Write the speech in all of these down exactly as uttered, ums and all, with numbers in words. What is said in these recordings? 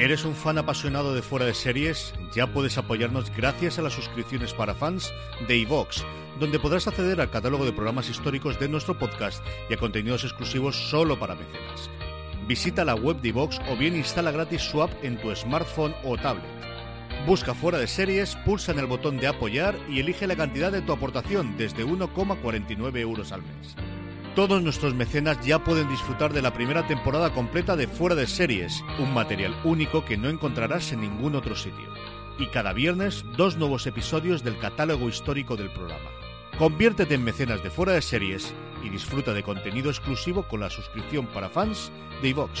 ¿Eres un fan apasionado de Fuera de Series? Ya puedes apoyarnos gracias a las suscripciones para fans de iVoox, donde podrás acceder al catálogo de programas históricos de nuestro podcast y a contenidos exclusivos solo para mecenas. Visita la web de iVoox o bien instala gratis su app en tu smartphone o tablet. Busca Fuera de Series, pulsa en el botón de apoyar y elige la cantidad de tu aportación desde uno coma cuarenta y nueve euros al mes. Todos nuestros mecenas ya pueden disfrutar de la primera temporada completa de Fuera de Series, un material único que no encontrarás en ningún otro sitio. Y cada viernes, dos nuevos episodios del catálogo histórico del programa. Conviértete en mecenas de Fuera de Series y disfruta de contenido exclusivo con la suscripción para fans de iVoox.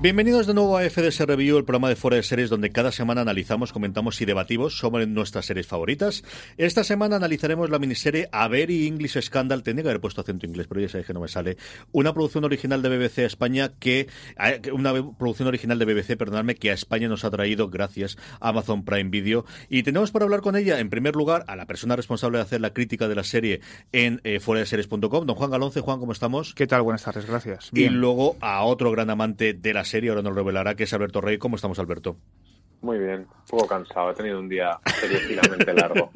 Bienvenidos de nuevo a F D S Review, el programa de Fuera de Series donde cada semana analizamos, comentamos y debatimos sobre nuestras series favoritas. Esta semana analizaremos la miniserie A Very English Scandal, tenía que haber puesto acento inglés, pero ya sabéis que no me sale, una producción original de B B C España que, una producción original de B B C, perdonadme, que a España nos ha traído gracias a Amazon Prime Video. Y tenemos para hablar con ella, en primer lugar, a la persona responsable de hacer la crítica de la serie en eh, fuera de series punto com, don Juan Galonce. Juan, ¿cómo estamos? ¿Qué tal? Buenas tardes, gracias. Y bien. Luego a otro gran amante de la serie, ahora nos revelará, que es Alberto Rey. ¿Cómo estamos, Alberto? Muy bien, un poco cansado, he tenido un día seriamente largo.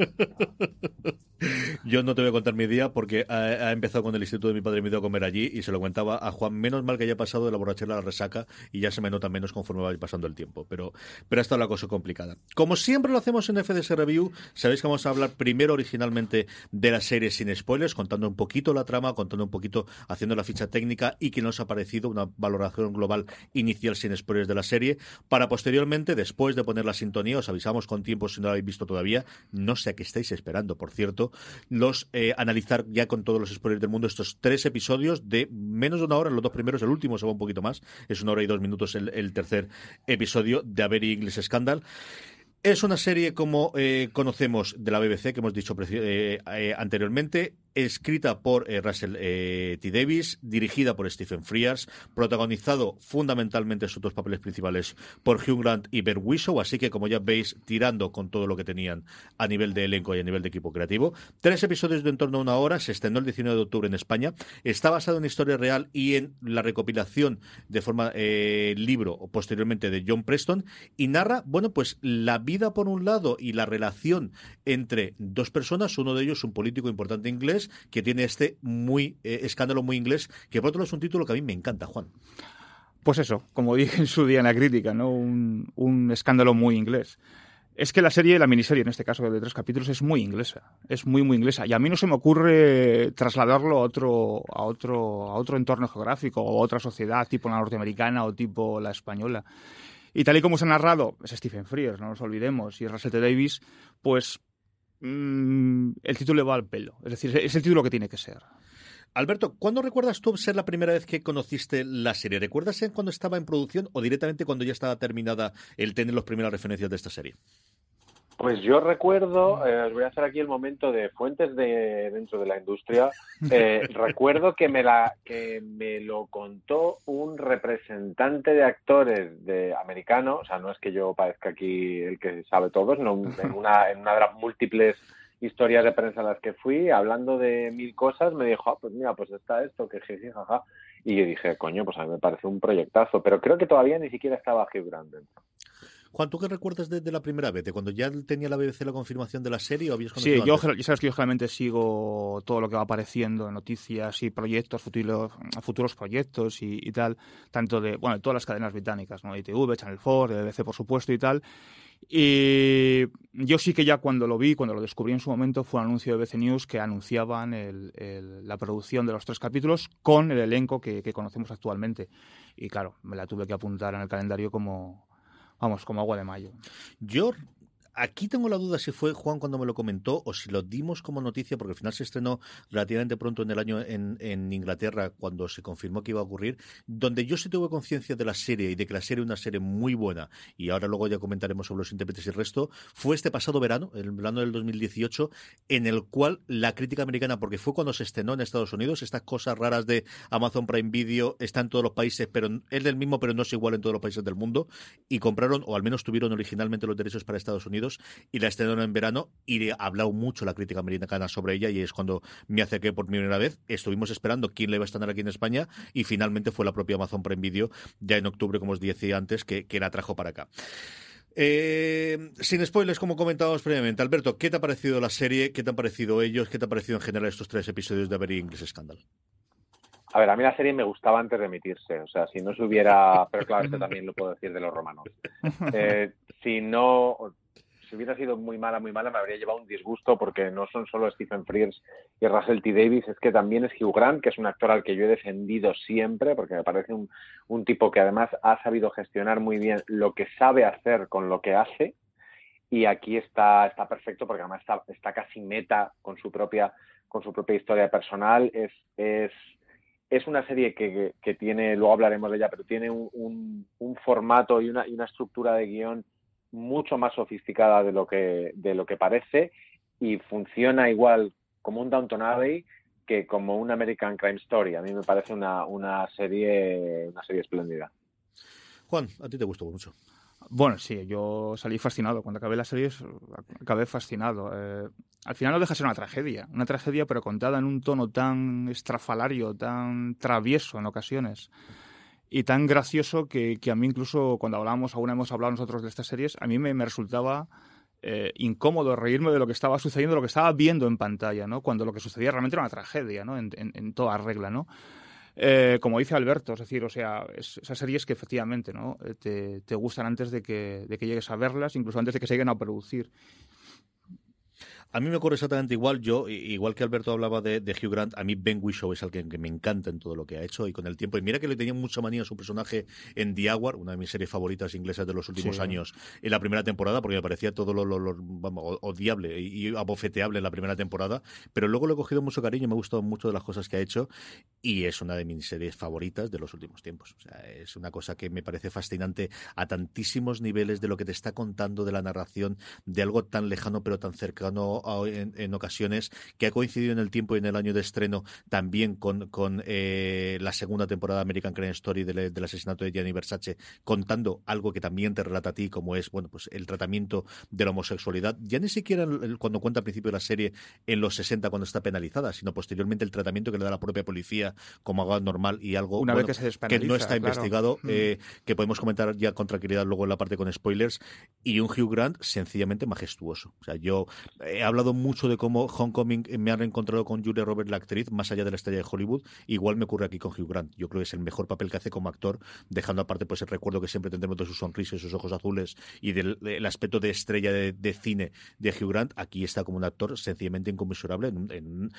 Yo no te voy a contar mi día porque ha, ha empezado con el instituto de mi padre y me dio a comer allí y se lo comentaba a Juan, menos mal que haya pasado de la borrachera a la resaca y ya se me nota menos conforme va pasando el tiempo, pero, pero ha estado la cosa complicada. Como siempre lo hacemos en F D S Review, sabéis que vamos a hablar primero originalmente de la serie sin spoilers, contando un poquito la trama, contando un poquito, haciendo la ficha técnica y qué nos ha parecido, una valoración global inicial sin spoilers de la serie, para posteriormente, después de poner la sintonía, os avisamos con tiempo si no la habéis visto todavía, no sé a qué estáis esperando, por cierto, los eh, analizar ya con todos los spoilers del mundo estos tres episodios de menos de una hora, los dos primeros, el último se va un poquito más, es una hora y dos minutos el, el tercer episodio de A Very English Scandal. Es una serie como eh, conocemos de la B B C, que hemos dicho eh, eh, anteriormente, escrita por eh, Russell eh, T. Davies, dirigida por Stephen Frears, protagonizado fundamentalmente sus dos papeles principales por Hugh Grant y Ben Whishaw, así que como ya veis, tirando con todo lo que tenían a nivel de elenco y a nivel de equipo creativo. Tres episodios de en torno a una hora, se estrenó el diecinueve de octubre en España, está basado en historia real y en la recopilación de forma eh, libro posteriormente de John Preston, y narra, bueno, pues la vida por un lado y la relación entre dos personas, uno de ellos un político importante inglés que tiene este muy eh, escándalo muy inglés, que por otro lado es un título que a mí me encanta, Juan. Pues eso, como dije en su día en la crítica, ¿no? Un, un escándalo muy inglés. Es que la serie, la miniserie en este caso de tres capítulos, es muy inglesa, es muy muy inglesa, y a mí no se me ocurre trasladarlo a otro a otro a otro entorno geográfico o a otra sociedad tipo la norteamericana o tipo la española. Y tal y como se ha narrado, es Stephen Frears, no nos olvidemos, y Russell T. Davies, pues el título le va al pelo, es decir, es el título que tiene que ser. Alberto, ¿cuándo recuerdas tú ser la primera vez que conociste la serie? ¿Recuerdas cuando estaba en producción o directamente cuando ya estaba terminada el tener las primeras referencias de esta serie? Pues yo recuerdo, eh, os voy a hacer aquí el momento de fuentes de dentro de la industria, eh, recuerdo que me, la, que me lo contó un representante de actores de americano, o sea, no es que yo parezca aquí el que sabe todo, sino en una, en una de las múltiples historias de prensa a las que fui, hablando de mil cosas, me dijo, ah, pues mira, pues está esto, que jeje, jaja, y yo dije, coño, pues a mí me parece un proyectazo, pero creo que todavía ni siquiera estaba Hugh Grant dentro. Juan, ¿tú qué recuerdas de, de la primera vez? ¿De cuando ya tenía la B B C la confirmación de la serie o habías conocido? Sí, yo, yo sabes que yo generalmente sigo todo lo que va apareciendo en noticias y proyectos, futuros, futuros proyectos y, y tal, tanto de, bueno, de todas las cadenas británicas, ¿no? I T V, Channel cuatro, B B C, por supuesto, y tal. Y yo sí que ya cuando lo vi, cuando lo descubrí en su momento, fue un anuncio de B B C News que anunciaban el, el, la producción de los tres capítulos con el elenco que, que conocemos actualmente. Y claro, me la tuve que apuntar en el calendario como, vamos, como agua de mayo. Yo aquí tengo la duda si fue Juan cuando me lo comentó o si lo dimos como noticia, porque al final se estrenó relativamente pronto en el año en, en Inglaterra cuando se confirmó que iba a ocurrir, donde yo sí tuve conciencia de la serie y de que la serie es una serie muy buena, y ahora luego ya comentaremos sobre los intérpretes y el resto, fue este pasado verano, el verano del dos mil dieciocho, en el cual la crítica americana, porque fue cuando se estrenó en Estados Unidos, estas cosas raras de Amazon Prime Video está en todos los países, pero es del mismo pero no es igual en todos los países del mundo, y compraron o al menos tuvieron originalmente los derechos para Estados Unidos y la estrenaron en verano y ha hablado mucho la crítica americana sobre ella, y es cuando me acerqué por primera vez. Estuvimos esperando quién le iba a estrenar aquí en España y finalmente fue la propia Amazon Prime Video ya en octubre, como os decía antes, que, que la trajo para acá. Eh, sin spoilers, como comentábamos previamente, Alberto, ¿qué te ha parecido la serie? ¿Qué te han parecido ellos? ¿Qué te ha parecido en general estos tres episodios de A Very English Scandal? A ver, a mí la serie me gustaba antes de emitirse, o sea, si no se hubiera... Pero claro, esto también lo puedo decir de los romanos. Eh, si no... Si hubiera sido muy mala, muy mala, me habría llevado un disgusto, porque no son solo Stephen Frears y Russell T. Davies, es que también es Hugh Grant, que es un actor al que yo he defendido siempre, porque me parece un, un tipo que además ha sabido gestionar muy bien lo que sabe hacer con lo que hace, y aquí está, está perfecto, porque además está, está casi meta con su propia, con su propia historia personal. Es, es, es una serie que, que, que tiene, luego hablaremos de ella, pero tiene un, un, un formato y una, y una estructura de guión mucho más sofisticada de lo que de lo que parece, y funciona igual como un Downton Abbey que como un American Crime Story. A mí me parece una una serie una serie espléndida. Juan, a ti te gustó mucho. Bueno, sí, yo salí fascinado. Cuando acabé la serie, acabé fascinado. Eh, al final no deja de ser una tragedia, una tragedia pero contada en un tono tan estrafalario, tan travieso en ocasiones. Y tan gracioso que, que a mí incluso cuando hablábamos, aún hemos hablado nosotros de estas series, a mí me, me resultaba eh, incómodo reírme de lo que estaba sucediendo, de lo que estaba viendo en pantalla, ¿no? Cuando lo que sucedía realmente era una tragedia, ¿no? En, en, en toda regla, ¿no? Eh, como dice Alberto, es decir, o sea, es, esas series que efectivamente, ¿no? Te, te gustan antes de que, de que llegues a verlas, incluso antes de que se lleguen a producir. A mí me ocurre exactamente igual. Yo, igual que Alberto hablaba de, de Hugh Grant, a mí Ben Whishaw es alguien que me encanta en todo lo que ha hecho y con el tiempo. Y mira que le tenía mucha manía a su personaje en The Hour, una de mis series favoritas inglesas de los últimos sí. años, en la primera temporada, porque me parecía todo lo, lo, lo vamos, odiable y abofeteable en la primera temporada. Pero luego le he cogido mucho cariño y me ha gustado mucho de las cosas que ha hecho y es una de mis series favoritas de los últimos tiempos. O sea, es una cosa que me parece fascinante a tantísimos niveles de lo que te está contando, de la narración, de algo tan lejano pero tan cercano En, en ocasiones, que ha coincidido en el tiempo y en el año de estreno también con, con eh, la segunda temporada de American Crime Story del, del asesinato de Gianni Versace, contando algo que también te relata a ti, como es bueno pues el tratamiento de la homosexualidad, ya ni siquiera cuando cuenta al principio de la serie en los sesenta cuando está penalizada, sino posteriormente el tratamiento que le da la propia policía como algo normal y algo Una bueno, vez que, se que no está claro. investigado, mm. eh, que podemos comentar ya con tranquilidad luego en la parte con spoilers, y un Hugh Grant sencillamente majestuoso. O sea, yo he hablado mucho de cómo Homecoming me han reencontrado con Julia Roberts, la actriz, más allá de la estrella de Hollywood. Igual me ocurre aquí con Hugh Grant. Yo creo que es el mejor papel que hace como actor, dejando aparte pues el recuerdo que siempre tendremos de su sonrisa y sus ojos azules y del, del aspecto de estrella de, de cine de Hugh Grant. Aquí está como un actor sencillamente inconmensurable en un... En,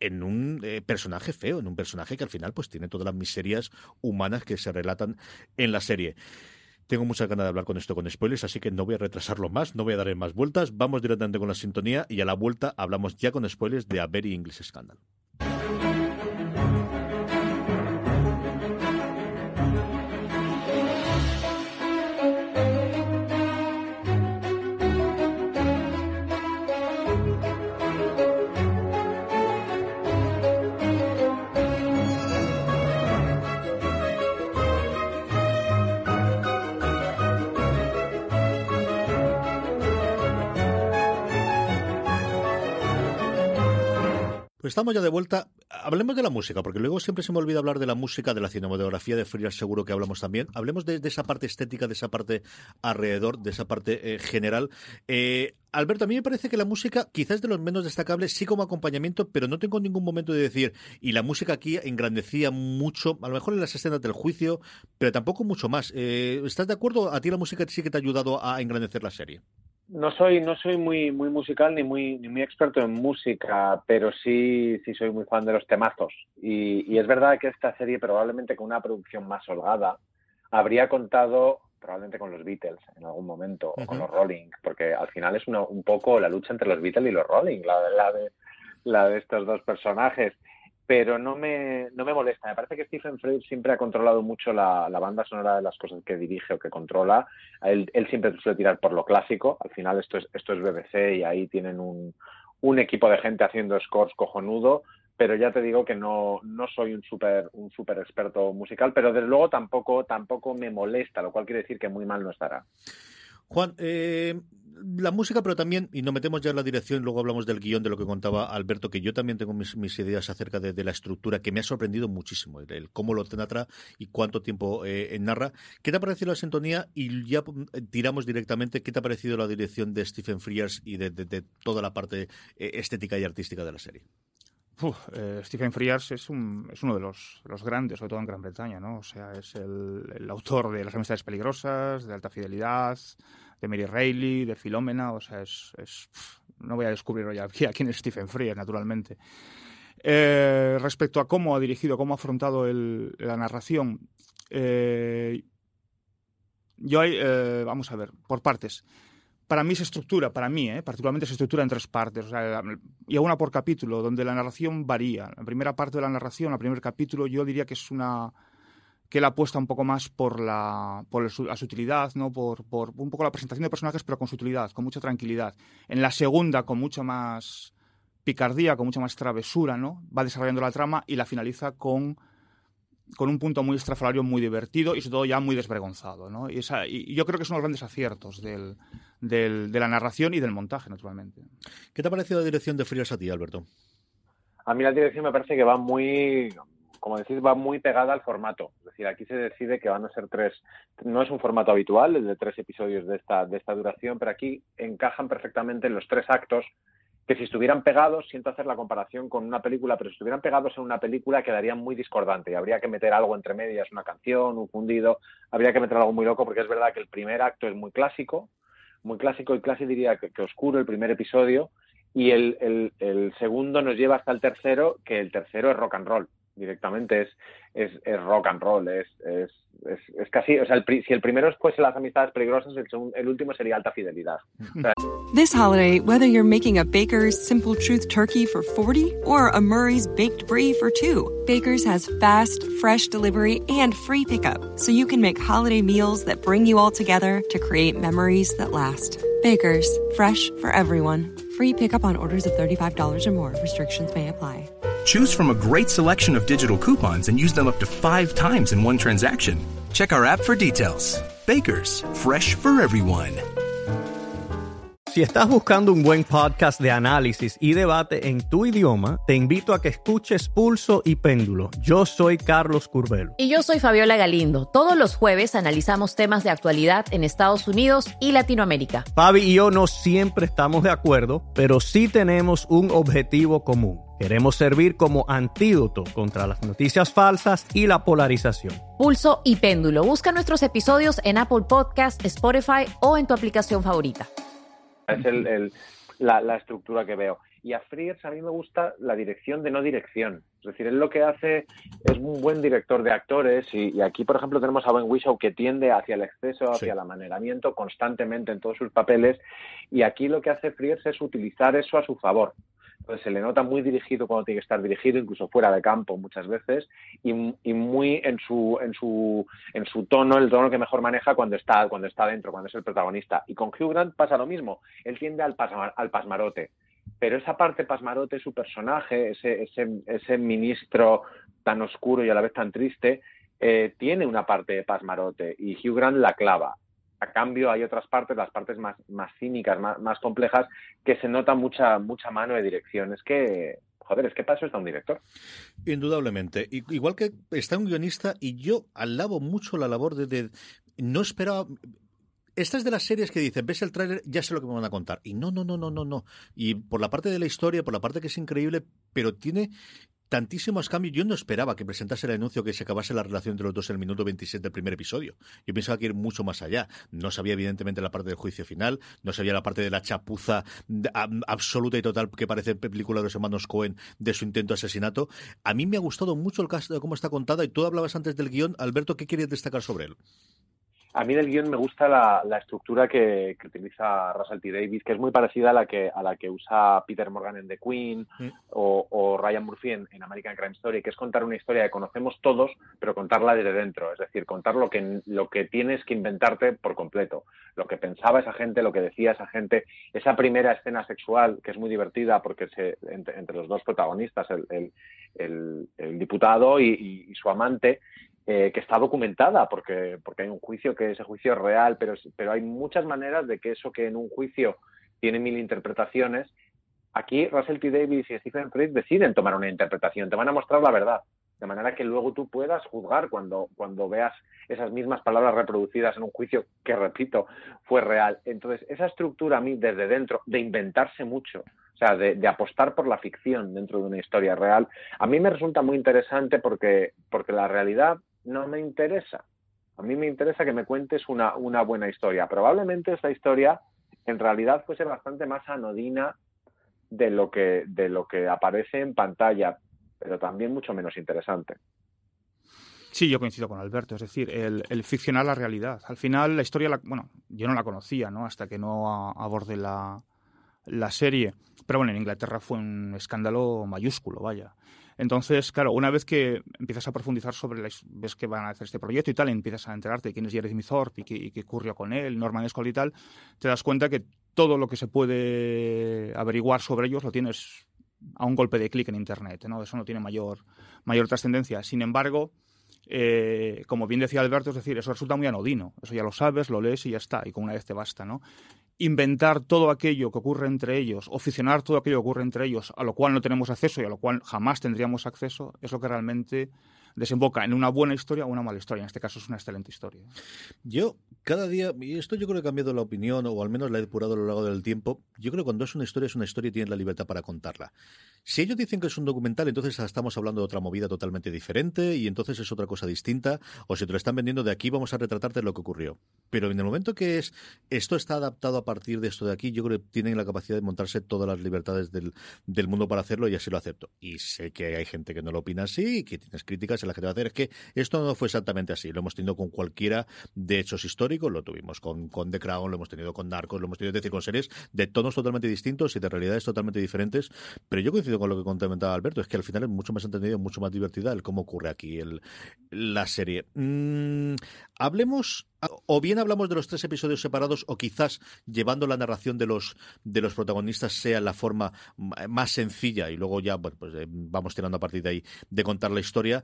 en un eh, personaje feo, en un personaje que al final pues tiene todas las miserias humanas que se relatan en la serie. Tengo muchas ganas de hablar con esto con spoilers, así que no voy a retrasarlo más, no voy a darle más vueltas. Vamos directamente con la sintonía y a la vuelta hablamos ya con spoilers de A Very English Scandal. Estamos ya de vuelta Hablemos de la música, porque luego siempre se me olvida hablar de la música, de la cinematografía de Frears, seguro que hablamos también. Hablemos de, de esa parte estética, de esa parte alrededor, de esa parte eh, general. Eh, Alberto, a mí me parece que la música quizás de los menos destacables, sí como acompañamiento, pero no tengo ningún momento de decir, y la música aquí engrandecía mucho, a lo mejor en las escenas del juicio, pero tampoco mucho más. Eh, ¿estás de acuerdo? ¿A ti la música sí que te ha ayudado a engrandecer la serie? No soy no soy muy muy musical ni muy ni muy experto en música, pero sí sí soy muy fan de los temazos. Y, y es verdad que esta serie probablemente con una producción más holgada habría contado probablemente con los Beatles en algún momento, uh-huh. o con los Rolling, porque al final es una, un poco la lucha entre los Beatles y los Rolling, la, la, de, la de estos dos personajes. Pero no me no me molesta. Me parece que Stephen Frears siempre ha controlado mucho la, la banda sonora de las cosas que dirige o que controla. Él, él siempre suele tirar por lo clásico. Al final esto es esto es B B C y ahí tienen un, un equipo de gente haciendo scores cojonudo. Pero ya te digo que no no soy un súper un súper experto musical, pero desde luego tampoco tampoco me molesta, lo cual quiere decir que muy mal no estará. Juan, eh, la música, pero también, y nos metemos ya en la dirección, luego hablamos del guión, de lo que contaba Alberto, que yo también tengo mis, mis ideas acerca de, de la estructura, que me ha sorprendido muchísimo, el, el cómo lo trata y cuánto tiempo eh, narra. ¿Qué te ha parecido la sintonía? Y ya tiramos directamente, ¿qué te ha parecido la dirección de Stephen Frears y de, de, de toda la parte eh, estética y artística de la serie? Uf, eh, Stephen Frears es, un, es uno de los, los grandes, sobre todo en Gran Bretaña, ¿no? O sea, es el, el autor de Las amistades peligrosas, de Alta fidelidad, de Mary Reilly, de Filómena. O sea, es, es no voy a descubrir hoy aquí a quién es Stephen Frears, naturalmente. Eh, respecto a cómo ha dirigido, cómo ha afrontado el, la narración, eh, yo hay, eh, vamos a ver, por partes. Para mí se estructura, para mí, ¿eh? particularmente se estructura en tres partes, o sea, y a una por capítulo, donde la narración varía. La primera parte de la narración, el primer capítulo, yo diría que es una que él apuesta un poco más por la por la sutilidad, ¿no? por, por un poco la presentación de personajes, pero con sutilidad, con mucha tranquilidad. En la segunda, con mucha más picardía, con mucha más travesura, ¿no? Va desarrollando la trama y la finaliza con con un punto muy estrafalario, muy divertido y sobre todo ya muy desvergonzado, ¿no? Y, esa, y yo creo que son los grandes aciertos del, del, de la narración y del montaje, naturalmente. ¿Qué te ha parecido la dirección de Frears a ti, Alberto? A mí la dirección me parece que va muy, como decís, va muy pegada al formato. Es decir, aquí se decide que van a ser tres, no es un formato habitual, el de tres episodios de esta, de esta duración, pero aquí encajan perfectamente en los tres actos que si estuvieran pegados, siento hacer la comparación con una película, pero si estuvieran pegados en una película quedarían muy discordante y habría que meter algo entre medias, una canción, un fundido, habría que meter algo muy loco porque es verdad que el primer acto es muy clásico, muy clásico y casi diría que, que oscuro el primer episodio y el, el, el segundo nos lleva hasta el tercero, que el tercero es rock and roll, directamente es, es, es rock and roll, es, es, es, es casi, o sea, el, si el primero fuese Las amistades peligrosas, el, segundo, el último sería Alta fidelidad. O sea, this holiday, whether you're making a Baker's Simple Truth turkey for forty or a Murray's Baked Brie for two, Baker's has fast, fresh delivery and free pickup, so you can make holiday meals that bring you all together to create memories that last. Baker's, fresh for everyone. Free pickup on orders of thirty-five dollars or more. Restrictions may apply. Choose from a great selection of digital coupons and use them up to five times in one transaction. Check our app for details. Baker's, fresh for everyone. Si estás buscando un buen podcast de análisis y debate en tu idioma, te invito a que escuches Pulso y Péndulo. Yo soy Carlos Curbelo. Y yo soy Fabiola Galindo. Todos los jueves analizamos temas de actualidad en Estados Unidos y Latinoamérica. Fabi y yo no siempre estamos de acuerdo, pero sí tenemos un objetivo común. Queremos servir como antídoto contra las noticias falsas y la polarización. Pulso y Péndulo. Busca nuestros episodios en Apple Podcasts, Spotify o en tu aplicación favorita. Es el, el, la, la estructura que veo. Y a Frears a mí me gusta la dirección de no dirección. Es decir, él lo que hace es un buen director de actores y, y aquí, por ejemplo, tenemos a Ben Whishaw que tiende hacia el exceso, hacia sí. el amaneramiento constantemente en todos sus papeles y aquí lo que hace Frears es utilizar eso a su favor. Entonces se le nota muy dirigido cuando tiene que estar dirigido, incluso fuera de campo muchas veces, y, y muy en su, en su, en su tono, el tono que mejor maneja cuando está, cuando está dentro, cuando es el protagonista. Y con Hugh Grant pasa lo mismo, él tiende al, pasma, al pasmarote, pero esa parte pasmarote, su personaje, ese, ese, ese ministro tan oscuro y a la vez tan triste, eh, tiene una parte de pasmarote y Hugh Grant la clava. A cambio hay otras partes, las partes más, más cínicas, más, más complejas, que se nota mucha mucha mano de dirección. Es que joder, es que paso está un director. Indudablemente. Igual que está un guionista, y yo alabo mucho la labor de... de no esperaba... Esta es de las series que dicen, ves el tráiler, ya sé lo que me van a contar. Y no, no, no, no, no, no. Y por la parte de la historia, por la parte que es increíble, pero tiene... tantísimos cambios. Yo no esperaba que presentase el anuncio que se acabase la relación entre los dos en el minuto veintisiete del primer episodio. Yo pensaba que ir mucho más allá. No sabía, evidentemente, la parte del juicio final, no sabía la parte de la chapuza absoluta y total que parece película de los hermanos Cohen de su intento de asesinato. A mí me ha gustado mucho el caso de cómo está contada, y tú hablabas antes del guión. Alberto, ¿qué quieres destacar sobre él? A mí del guión me gusta la, la estructura que, que utiliza Russell T. Davies, que es muy parecida a la que a la que usa Peter Morgan en The Queen, ¿sí?, o, o Ryan Murphy en, en American Crime Story, que es contar una historia que conocemos todos, pero contarla desde dentro. Es decir, contar lo que, lo que tienes que inventarte por completo. Lo que pensaba esa gente, lo que decía esa gente. Esa primera escena sexual, que es muy divertida porque se, entre, entre los dos protagonistas, el, el, el, el diputado y, y, y su amante, Eh, que está documentada porque porque hay un juicio, que ese juicio es real, pero pero hay muchas maneras de que eso que en un juicio tiene mil interpretaciones, aquí Russell T. Davies y Stephen Frears deciden tomar una interpretación, te van a mostrar la verdad, de manera que luego tú puedas juzgar cuando, cuando veas esas mismas palabras reproducidas en un juicio que, repito, fue real. Entonces, esa estructura a mí, desde dentro, de inventarse mucho, o sea, de, de apostar por la ficción dentro de una historia real, a mí me resulta muy interesante porque, porque la realidad no me interesa. A mí me interesa que me cuentes una, una buena historia. Probablemente esta historia en realidad fuese bastante más anodina de lo que, de lo que aparece en pantalla, pero también mucho menos interesante. Sí, yo coincido con Alberto, es decir, el, el ficcionar la realidad. Al final la historia, la, bueno, yo no la conocía, ¿no?, hasta que no abordé la, la serie. Pero bueno, en Inglaterra fue un escándalo mayúsculo, vaya. Entonces, claro, una vez que empiezas a profundizar sobre la, ves que van a hacer este proyecto y tal, y empiezas a enterarte de quién es Jeremy Thorpe y qué, y qué ocurrió con él, Norman Scott y tal, te das cuenta que todo lo que se puede averiguar sobre ellos lo tienes a un golpe de clic en Internet, ¿no? Eso no tiene mayor, mayor trascendencia. Sin embargo, eh, como bien decía Alberto, es decir, eso resulta muy anodino. Eso ya lo sabes, lo lees y ya está, y con una vez te basta, ¿no? Inventar todo aquello que ocurre entre ellos, oficionar todo aquello que ocurre entre ellos, a lo cual no tenemos acceso y a lo cual jamás tendríamos acceso, es lo que realmente desemboca en una buena historia o una mala historia. En este caso es una excelente historia. Yo, cada día, y esto yo creo que he cambiado la opinión, o al menos la he depurado a lo largo del tiempo, yo creo que cuando es una historia, es una historia y tienen la libertad para contarla. Si ellos dicen que es un documental, entonces estamos hablando de otra movida totalmente diferente y entonces es otra cosa distinta, o si te lo están vendiendo de aquí, vamos a retratarte lo que ocurrió. Pero en el momento que es, esto está adaptado a partir de esto de aquí, yo creo que tienen la capacidad de montarse todas las libertades del, del mundo para hacerlo, y así lo acepto. Y sé que hay gente que no lo opina así, que tienes críticas, la que te va a hacer es que esto no fue exactamente así. Lo hemos tenido con cualquiera de hechos históricos, lo tuvimos con, con The Crown, lo hemos tenido con Narcos, lo hemos tenido, es decir, con series de tonos totalmente distintos y de realidades totalmente diferentes, pero yo coincido con lo que comentaba Alberto, es que al final es mucho más entendido, mucho más divertida el cómo ocurre aquí el, la serie. Mm, hablemos, o bien hablamos de los tres episodios separados, o quizás llevando la narración de los de los protagonistas sea la forma más sencilla, y luego ya, bueno, pues vamos tirando a partir de ahí de contar la historia.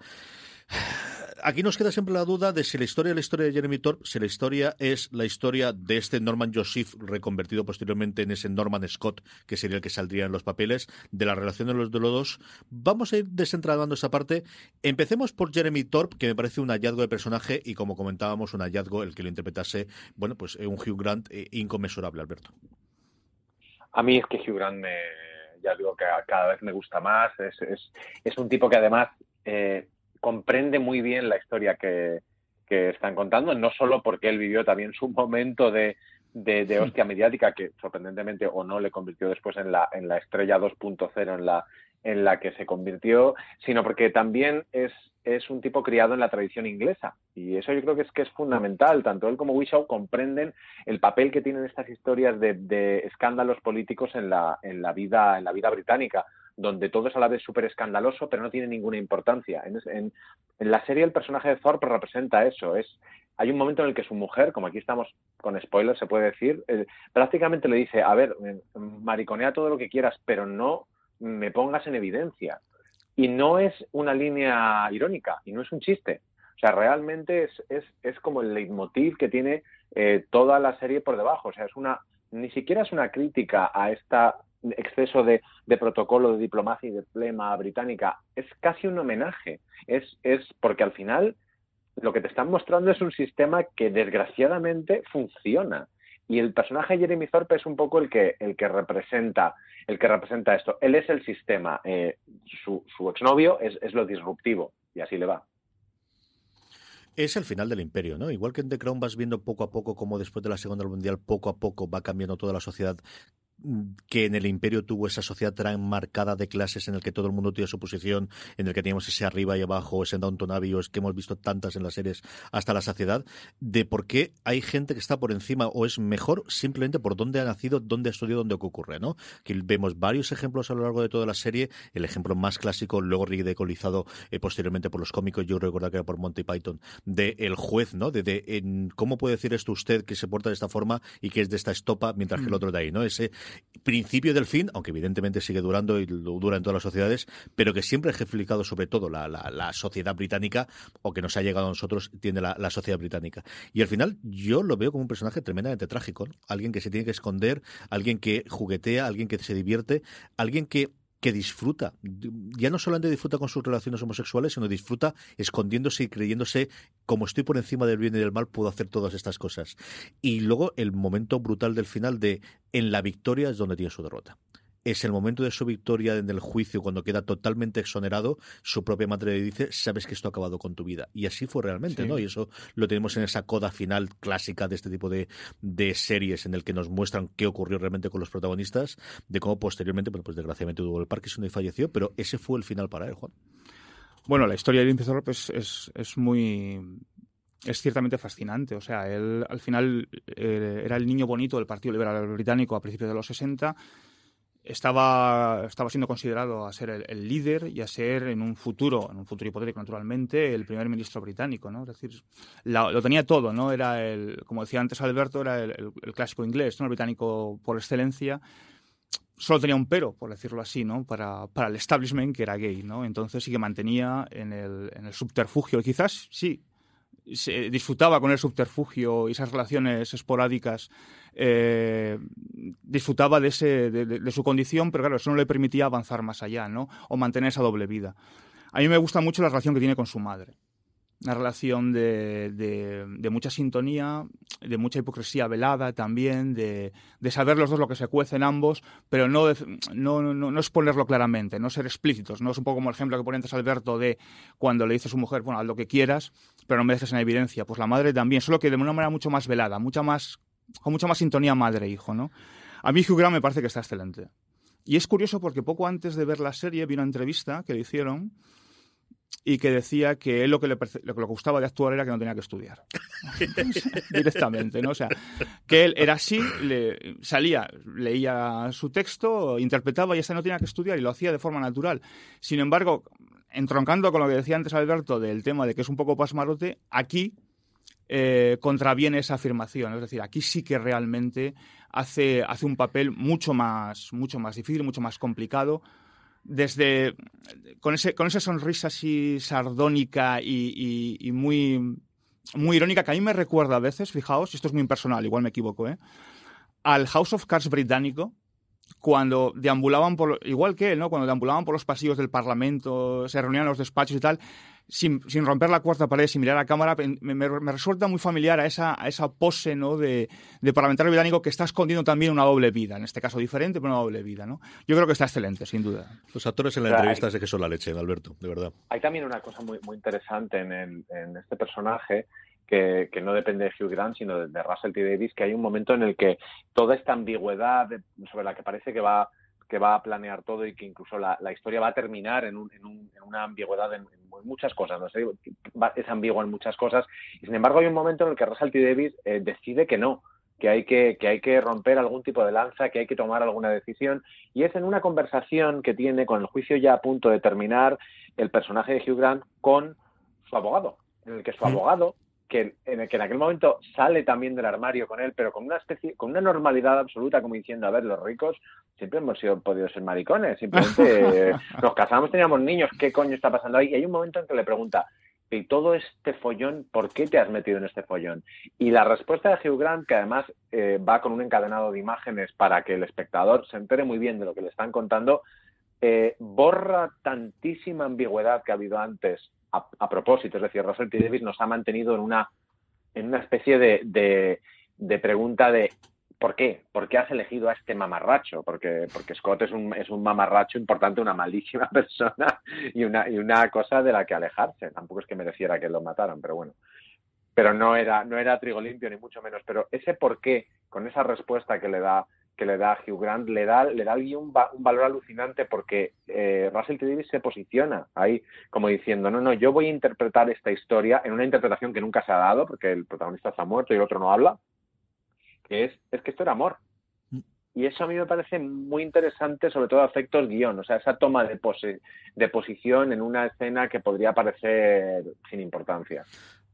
Aquí nos queda siempre la duda de si la historia es la historia de Jeremy Thorpe, si la historia es la historia de este Norman Joseph reconvertido posteriormente en ese Norman Scott, que sería el que saldría en los papeles, de la relación de los, de los dos. Vamos a ir desentrañando esa parte. Empecemos por Jeremy Thorpe, que me parece un hallazgo de personaje y, como comentábamos, un hallazgo el que lo interpretase, bueno, pues un Hugh Grant inconmensurable, Alberto. A mí es que Hugh Grant, me, ya digo que cada vez me gusta más. Es, es, es un tipo que además... Eh, comprende muy bien la historia que, que están contando, no solo porque él vivió también su momento de, de, de hostia mediática, que sorprendentemente o no le convirtió después en la, en la estrella dos punto cero en la, en la que se convirtió, sino porque también es, es un tipo criado en la tradición inglesa. Y eso yo creo que es que es fundamental. Tanto él como Whishaw comprenden el papel que tienen estas historias de, de escándalos políticos en la, en la vida, en la vida británica, donde todo es a la vez súper escandaloso, pero no tiene ninguna importancia. En, en, en la serie el personaje de Thorpe representa eso. Es, hay un momento en el que su mujer, como aquí estamos con spoilers, se puede decir, eh, prácticamente le dice, a ver, mariconea todo lo que quieras, pero no me pongas en evidencia. Y no es una línea irónica, y no es un chiste. O sea, realmente es, es, es como el leitmotiv que tiene eh, toda la serie por debajo. O sea, es una, ni siquiera es una crítica a esta exceso de, de protocolo de diplomacia y de plema británica, es casi un homenaje. Es, es porque al final lo que te están mostrando es un sistema que desgraciadamente funciona. Y el personaje de Jeremy Thorpe es un poco el que, el que representa el que representa esto. Él es el sistema, eh, su, su exnovio es, es lo disruptivo, y así le va. Es el final del imperio, ¿no? Igual que en The Crown vas viendo poco a poco cómo después de la Segunda Guerra Mundial poco a poco va cambiando toda la sociedad, que en el imperio tuvo esa sociedad tan marcada de clases en el que todo el mundo tiene su posición, en el que teníamos ese arriba y abajo, ese Downton Abbey, o es que hemos visto tantas en las series hasta la saciedad, de por qué hay gente que está por encima o es mejor simplemente por dónde ha nacido, dónde ha estudiado, dónde ocurre, ¿no? Que vemos varios ejemplos a lo largo de toda la serie, el ejemplo más clásico, luego ridiculizado eh, posteriormente por los cómicos, yo recuerdo que era por Monty Python, de el juez, ¿no? De, de en, ¿cómo puede decir esto usted que se porta de esta forma y que es de esta estopa mientras que el otro de ahí, ¿no? Ese principio del fin, aunque evidentemente sigue durando y dura en todas las sociedades, pero que siempre ha ejemplificado sobre todo la, la, la sociedad británica, o que nos ha llegado a nosotros, tiene la, la sociedad británica. Y al final yo lo veo como un personaje tremendamente trágico, ¿no? Alguien que se tiene que esconder, alguien que juguetea, alguien que se divierte, alguien que que disfruta, ya no solamente disfruta con sus relaciones homosexuales, sino disfruta escondiéndose y creyéndose, como estoy por encima del bien y del mal, puedo hacer todas estas cosas. Y luego el momento brutal del final de, en la victoria es donde tiene su derrota. Es el momento de su victoria en el juicio, cuando queda totalmente exonerado, su propia madre le dice, sabes que esto ha acabado con tu vida. Y así fue realmente, sí, ¿no? Y eso lo tenemos en esa coda final clásica de este tipo de, de series, en el que nos muestran qué ocurrió realmente con los protagonistas, de cómo posteriormente, bueno, pues desgraciadamente tuvo el Parkinson y falleció, pero ese fue el final para él, Juan. Bueno, la historia de Jeremy Thorpe es, es, es muy... es ciertamente fascinante. O sea, él al final eh, era el niño bonito del Partido Liberal Británico a principios de los sesenta, Estaba, estaba siendo considerado a ser el, el líder y a ser en un futuro, en un futuro hipotético naturalmente, el primer ministro británico, ¿no? Es decir, la, lo tenía todo, ¿no? Era el, como decía antes Alberto, era el, el, el clásico inglés, ¿no? El británico por excelencia. Solo tenía un pero, por decirlo así, ¿no? Para, para el establishment, que era gay, ¿no? Entonces sí que mantenía en el, en el subterfugio, quizás sí, se disfrutaba con el subterfugio y esas relaciones esporádicas, eh, disfrutaba de, ese, de, de, de su condición, pero claro, eso no le permitía avanzar más allá, ¿no? O mantener esa doble vida. A mí me gusta mucho la relación que tiene con su madre. Una relación de, de, de mucha sintonía, de mucha hipocresía velada también, de, de saber los dos lo que se cuecen ambos, pero no, no, no, no exponerlo claramente, no ser explícitos. No es un poco como el ejemplo que ponía antes Alberto de cuando le dice a su mujer, bueno, haz lo que quieras, pero no me dejes en evidencia. Pues la madre también, solo que de una manera mucho más velada, mucha más, con mucha más sintonía madre-hijo, ¿no? A mí Hugh Grant me parece que está excelente. Y es curioso porque poco antes de ver la serie vi una entrevista que le hicieron y que decía que él lo que le lo que le gustaba de actuar era que no tenía que estudiar. Directamente, ¿no? O sea, que él era así, le, salía, leía su texto, interpretaba y hasta no tenía que estudiar y lo hacía de forma natural. Sin embargo, entroncando con lo que decía antes Alberto del tema de que es un poco pasmarote, aquí eh, contraviene esa afirmación. Es decir, aquí sí que realmente hace, hace un papel mucho más, mucho más difícil, mucho más complicado, desde con ese con esa sonrisa así sardónica y, y, y muy, muy irónica, que a mí me recuerda a veces, fijaos, esto es muy impersonal, igual me equivoco, ¿eh? Al House of Cards británico, cuando deambulaban por, igual que él, ¿no? Cuando deambulaban por los pasillos del Parlamento, se reunían en los despachos y tal, sin, sin romper la cuarta pared, sin mirar a cámara, me, me, me resulta muy familiar a esa, a esa pose, ¿no? de, de parlamentario británico que está escondiendo también una doble vida, en este caso diferente, pero una doble vida, ¿no? Yo creo que está excelente, sin duda. Los actores en la o sea, entrevista es que son la leche, Alberto, de verdad. Hay también una cosa muy, muy interesante en, el, en este personaje, Que, que no depende de Hugh Grant, sino de, de Russell T. Davies, que hay un momento en el que toda esta ambigüedad de, sobre la que parece que va, que va a planear todo y que incluso la, la historia va a terminar en, un, en, un, en una ambigüedad en, en muchas cosas, ¿no? Es ambigua en muchas cosas. Y sin embargo, hay un momento en el que Russell T. Davies eh, decide que no, que hay que, que hay que romper algún tipo de lanza, que hay que tomar alguna decisión. Y es en una conversación que tiene, con el juicio ya a punto de terminar, el personaje de Hugh Grant con su abogado, en el que su abogado, que en, el, que en aquel momento sale también del armario con él, pero con una especie, con una normalidad absoluta, como diciendo, a ver, los ricos siempre hemos sido, podido ser maricones, simplemente eh, nos casamos, teníamos niños, ¿qué coño está pasando ahí? Y hay un momento en que le pregunta, y todo este follón, ¿por qué te has metido en este follón? Y la respuesta de Hugh Grant, que además eh, va con un encadenado de imágenes para que el espectador se entere muy bien de lo que le están contando, eh, borra tantísima ambigüedad que ha habido antes a, a propósito. Es decir, Russell T. Davies nos ha mantenido en una, en una especie de, de, de pregunta de ¿por qué? ¿Por qué has elegido a este mamarracho? Porque, porque Scott es un, es un mamarracho importante, una malísima persona y una, y una cosa de la que alejarse. Tampoco es que mereciera que lo mataran, pero bueno. Pero no era, no era trigo limpio, ni mucho menos. Pero ese por qué, con esa respuesta que le da, que le da Hugh Grant, le da, le da un, va, un valor alucinante, porque eh, Russell T. Davies se posiciona ahí como diciendo, no, no, yo voy a interpretar esta historia en una interpretación que nunca se ha dado, porque el protagonista está muerto y el otro no habla, que es, es que esto era amor. Y eso a mí me parece muy interesante, sobre todo a efectos guión, o sea, esa toma de, pose, de posición en una escena que podría parecer sin importancia.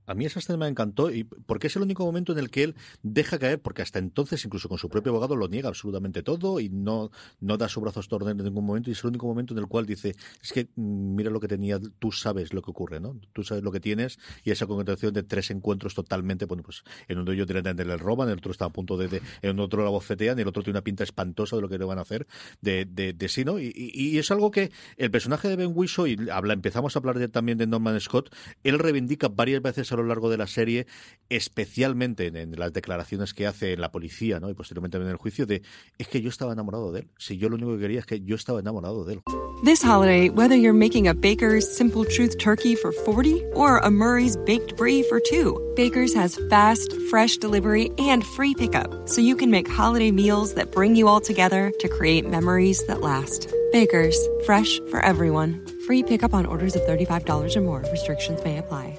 A mí esa escena me encantó, y porque es el único momento en el que él deja caer, porque hasta entonces, incluso con su propio abogado, lo niega absolutamente todo y no, no da su brazo a torcer en ningún momento, y es el único momento en el cual dice, es que mira lo que tenía, tú sabes lo que ocurre, ¿no? Tú sabes lo que tienes, y esa concatenación de tres encuentros totalmente, bueno, pues en uno de ellos directamente le roban, en el otro está a punto de, de en otro la bofetean, en el otro tiene una pinta espantosa de lo que le van a hacer de, de, de sí, ¿no? Y, y, y es algo que el personaje de Ben Whishaw, y habla, empezamos a hablar de, también de Norman Scott, él reivindica varias veces a a lo largo de la serie, especialmente en, en las declaraciones que hace en la policía, ¿no? Y posteriormente en el juicio, de es que yo estaba enamorado de él. Si yo lo único que quería es que yo estaba enamorado de él. This holiday, whether you're making a Baker's Simple Truth turkey for forty or a Murray's Baked Brie for two, Baker's has fast, fresh delivery and free pickup, so you can make holiday meals that bring you all together to create memories that last. Baker's, fresh for everyone. Free pickup on orders of thirty-five dollars or more. Restrictions may apply.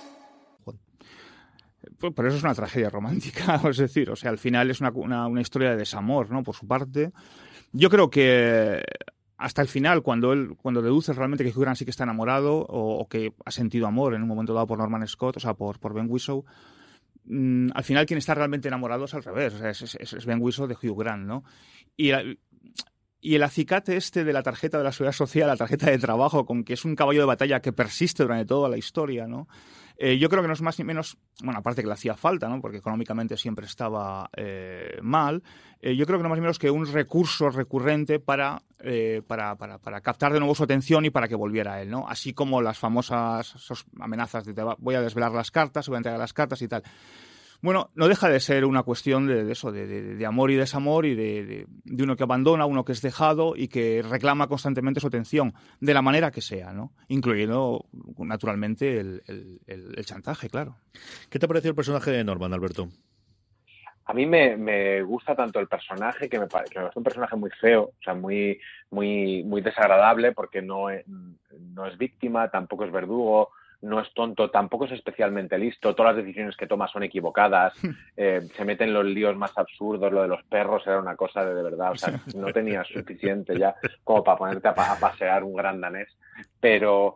Pues, pero eso es una tragedia romántica, es decir, o sea, al final es una, una, una historia de desamor, ¿no? Por su parte. Yo creo que hasta el final, cuando él cuando deduces realmente que Hugh Grant sí que está enamorado o, o que ha sentido amor en un momento dado por Norman Scott, o sea, por, por Ben Whishaw, mmm, al final quien está realmente enamorado es al revés, o sea, es, es, es Ben Whishaw de Hugh Grant, ¿no? Y el, y el acicate este de la tarjeta de la seguridad social, la tarjeta de trabajo, con que es un caballo de batalla que persiste durante toda la historia, ¿no? Eh, yo creo que no es más ni menos, bueno, aparte que le hacía falta, ¿no? Porque económicamente siempre estaba eh, mal, eh, yo creo que no más ni menos que un recurso recurrente para, eh, para, para, para captar de nuevo su atención y para que volviera a él, ¿no? Así como las famosas amenazas de te voy a desvelar las cartas, voy a entregar las cartas y tal. Bueno, no deja de ser una cuestión de, de eso, de, de, de amor y desamor y de, de, de uno que abandona, uno que es dejado y que reclama constantemente su atención, de la manera que sea, ¿no? Incluyendo, naturalmente, el, el, el, el chantaje, claro. ¿Qué te ha parecido el personaje de Norman, Alberto? A mí me, me gusta tanto el personaje, que me parece un personaje muy feo, o sea, muy, muy, muy desagradable, porque no es, no es víctima, tampoco es verdugo, no es tonto, tampoco es especialmente listo, todas las decisiones que toma son equivocadas, eh, se mete en los líos más absurdos, lo de los perros era una cosa de, de verdad, o sea, no tenía suficiente ya como para ponerte a, a pasear un gran danés, pero,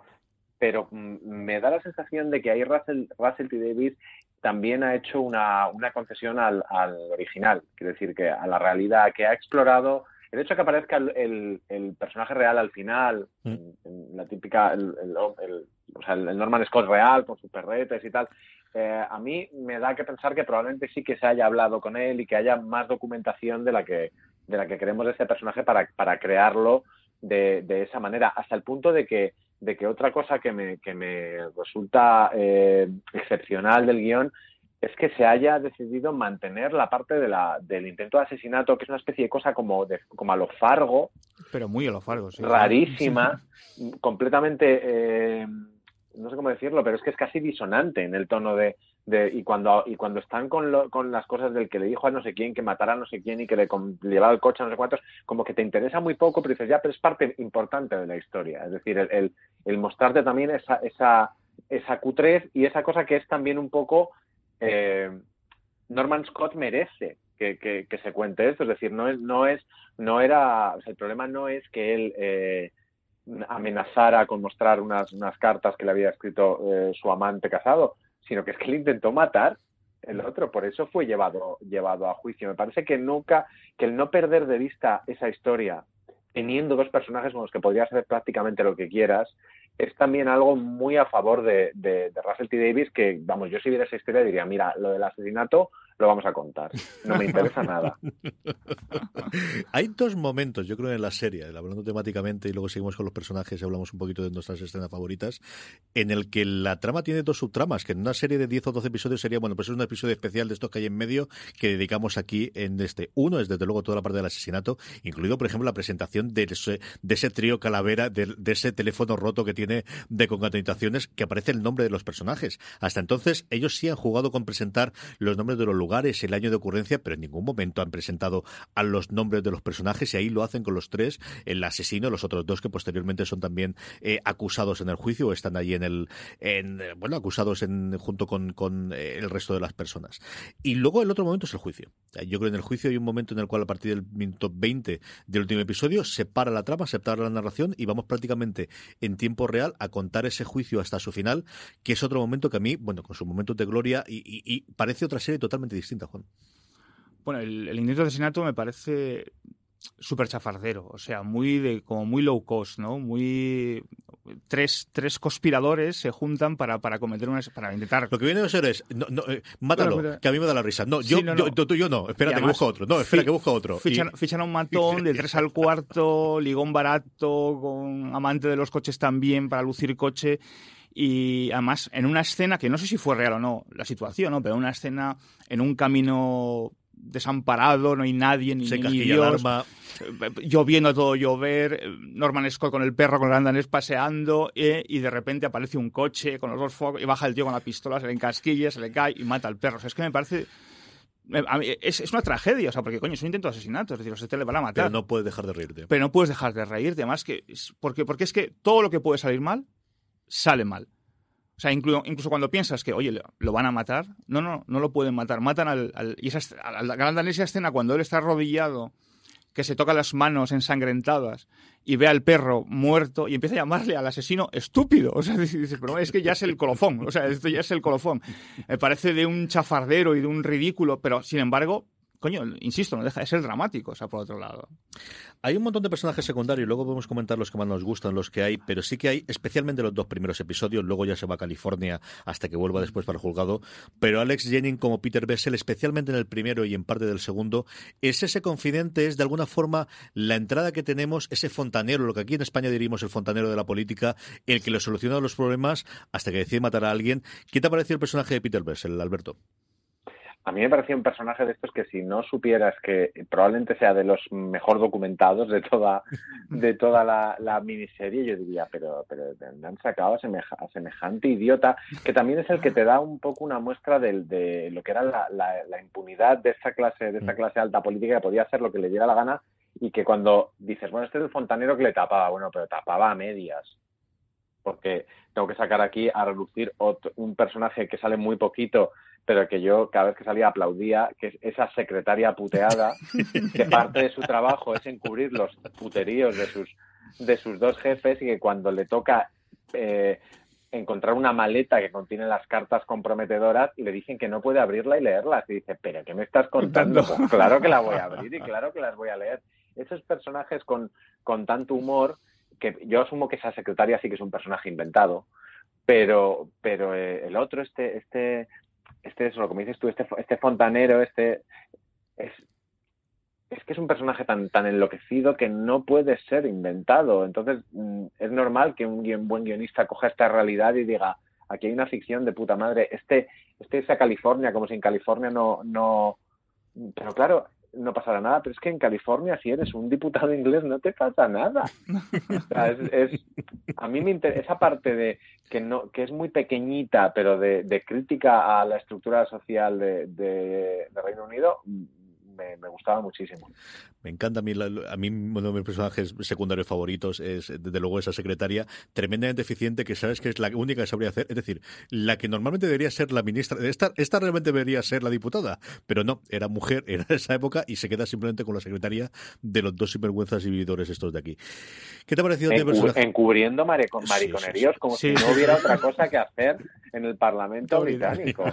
pero me da la sensación de que ahí Russell, Russell T. Davies también ha hecho una, una concesión al, al original, quiero decir, que a la realidad que ha explorado. El hecho de que aparezca el, el, el personaje real al final, mm. la típica, el, el, el, o sea, el Norman Scott real con sus perretes y tal, eh, a mí me da que pensar que probablemente sí que se haya hablado con él y que haya más documentación de la que de la que queremos de ese personaje para, para crearlo de, de esa manera, hasta el punto de que de que otra cosa que me, que me resulta eh, excepcional del guión es que se haya decidido mantener la parte de la, del intento de asesinato, que es una especie de cosa como, de, como a lo Fargo. Pero muy a lo Fargo, sí. Rarísima, sí. Completamente, eh, no sé cómo decirlo, pero es que es casi disonante en el tono de, de, y cuando y cuando están con, lo, con las cosas del que le dijo a no sé quién que matara a no sé quién y que le, le llevaba el coche a no sé cuántos, como que te interesa muy poco, pero dices ya, pero es parte importante de la historia, es decir, el, el, el mostrarte también esa, esa, esa cutrez y esa cosa que es también un poco eh, Norman Scott merece que, que, que se cuente esto, es decir, no es, no es, no era, o sea, el problema no es que él eh, amenazara con mostrar unas, unas cartas que le había escrito eh, su amante casado, sino que es que le intentó matar el otro, por eso fue llevado, llevado a juicio. Me parece que nunca, que el no perder de vista esa historia, teniendo dos personajes con los que podrías hacer prácticamente lo que quieras, es también algo muy a favor de, de, de Russell T. Davies, que, vamos, yo si viera esa historia diría, mira, lo del asesinato lo vamos a contar, no me interesa nada. Hay dos momentos, yo creo, en la serie, hablando temáticamente y luego seguimos con los personajes y hablamos un poquito de nuestras escenas favoritas, en el que la trama tiene dos subtramas, que en una serie de diez o doce episodios sería, bueno, pues es un episodio especial de estos que hay en medio que dedicamos aquí en este. Uno es, desde luego, toda la parte del asesinato, incluido, por ejemplo, la presentación de ese, de ese trío calavera, de, de ese teléfono roto que tiene de concatenaciones, que aparece el nombre de los personajes. Hasta entonces, ellos sí han jugado con presentar los nombres de los lugares, el año de ocurrencia, pero en ningún momento han presentado a los nombres de los personajes, y ahí lo hacen con los tres, el asesino, los otros dos que posteriormente son también eh, acusados en el juicio o están allí en el en, bueno, acusados en, junto con, con el resto de las personas. Y luego el otro momento es el juicio. Yo creo que en el juicio hay un momento en el cual, a partir del minuto veinte del último episodio, se para la trama, se para la narración y vamos prácticamente en tiempo real a contar ese juicio hasta su final, que es otro momento que a mí, bueno, con sus momentos de gloria y, y, y parece otra serie totalmente distinta, Juan. Bueno, el, el intento de asesinato me parece súper chafardero, o sea, muy de como muy low cost, ¿no? Muy tres, tres conspiradores se juntan para, para cometer una para intentar. Lo que viene a ser es no, no, eh, mátalo, bueno, que a mí me da la risa. No, sí, yo, no, no. yo yo yo no, espérate, además, que busca otro. No, espera fi, que busca otro. Fichan, y... fichan a un matón del tres al cuarto, ligón barato, con amante de los coches también para lucir coche. Y además, en una escena, que no sé si fue real o no la situación, ¿no? Pero una escena en un camino desamparado, no hay nadie, ni, ni Dios, lloviendo todo llover, Norman Scott con el perro, con los andanes paseando, eh, y de repente aparece un coche con los dos focos y baja el tío con la pistola, se le encasquilla, se le cae y mata al perro. O sea, es que me parece... A mí, es, es una tragedia, o sea, porque coño, es un intento de asesinato, es decir, los te le van a matar. Pero no puedes dejar de reírte. Pero no puedes dejar de reírte, además, que, porque, porque es que todo lo que puede salir mal sale mal. O sea, incluso, incluso cuando piensas que, oye, lo van a matar, no, no, no lo pueden matar. Matan al... al y esa, al, al, esa escena cuando él está arrodillado, que se toca las manos ensangrentadas y ve al perro muerto y empieza a llamarle al asesino estúpido. O sea, dices, pero es que ya es el colofón. O sea, esto ya es el colofón. Me parece de un chafardero y de un ridículo, pero sin embargo... Coño, insisto, no deja de ser dramático, o sea, por otro lado. Hay un montón de personajes secundarios, luego podemos comentar los que más nos gustan, los que hay, pero sí que hay, especialmente los dos primeros episodios, luego ya se va a California hasta que vuelva después para el juzgado, pero Alex Jennings como Peter Bessel, especialmente en el primero y en parte del segundo, es ese confidente, es de alguna forma la entrada que tenemos, ese fontanero, lo que aquí en España diríamos el fontanero de la política, el que le soluciona los problemas hasta que decide matar a alguien. ¿Qué te ha parecido el personaje de Peter Bessel, Alberto? A mí me parecía un personaje de estos que si no supieras que probablemente sea de los mejor documentados de toda de toda la, la miniserie, yo diría, pero pero me han sacado a, semeja, a semejante idiota, que también es el que te da un poco una muestra de, de lo que era la, la, la impunidad de esta clase de esta clase alta política, que podía hacer lo que le diera la gana y que cuando dices, bueno, este es el fontanero que le tapaba, bueno, pero tapaba a medias. Porque tengo que sacar aquí a relucir otro, un personaje que sale muy poquito, pero que yo cada vez que salía aplaudía, que es esa secretaria puteada, que parte de su trabajo es encubrir los puteríos de sus, de sus dos jefes y que cuando le toca eh, encontrar una maleta que contiene las cartas comprometedoras y le dicen que no puede abrirla y leerlas, y dice, ¿pero qué me estás contando? Pues claro que la voy a abrir y claro que las voy a leer. Esos personajes con, con tanto humor, que yo asumo que esa secretaria sí que es un personaje inventado, pero pero eh, el otro, este este este es lo que me dices tú, este este fontanero, este es es que es un personaje tan tan enloquecido que no puede ser inventado. Entonces es normal que un guion, buen guionista coja esta realidad y diga, aquí hay una ficción de puta madre, este este es a California como si en California no no pero claro, no pasará nada, pero es que en California si eres un diputado inglés no te pasa nada. O sea, es, es, a mí me interesa esa parte de que no, que es muy pequeñita, pero de, de crítica a la estructura social de, de, de Reino Unido. Me, me gustaba muchísimo. Me encanta a mí, la, a mí uno de mis personajes secundarios favoritos es, desde luego, esa secretaria tremendamente eficiente que sabes que es la única que sabría hacer, es decir, la que normalmente debería ser la ministra, esta, esta realmente debería ser la diputada, pero no, era mujer, era de esa época y se queda simplemente con la secretaria de los dos sinvergüenzas y vividores estos de aquí. ¿Qué te ha parecido? Encu- de encubriendo maricon- mariconeríos sí, sí, sí. como sí. si no hubiera otra cosa que hacer en el Parlamento británico.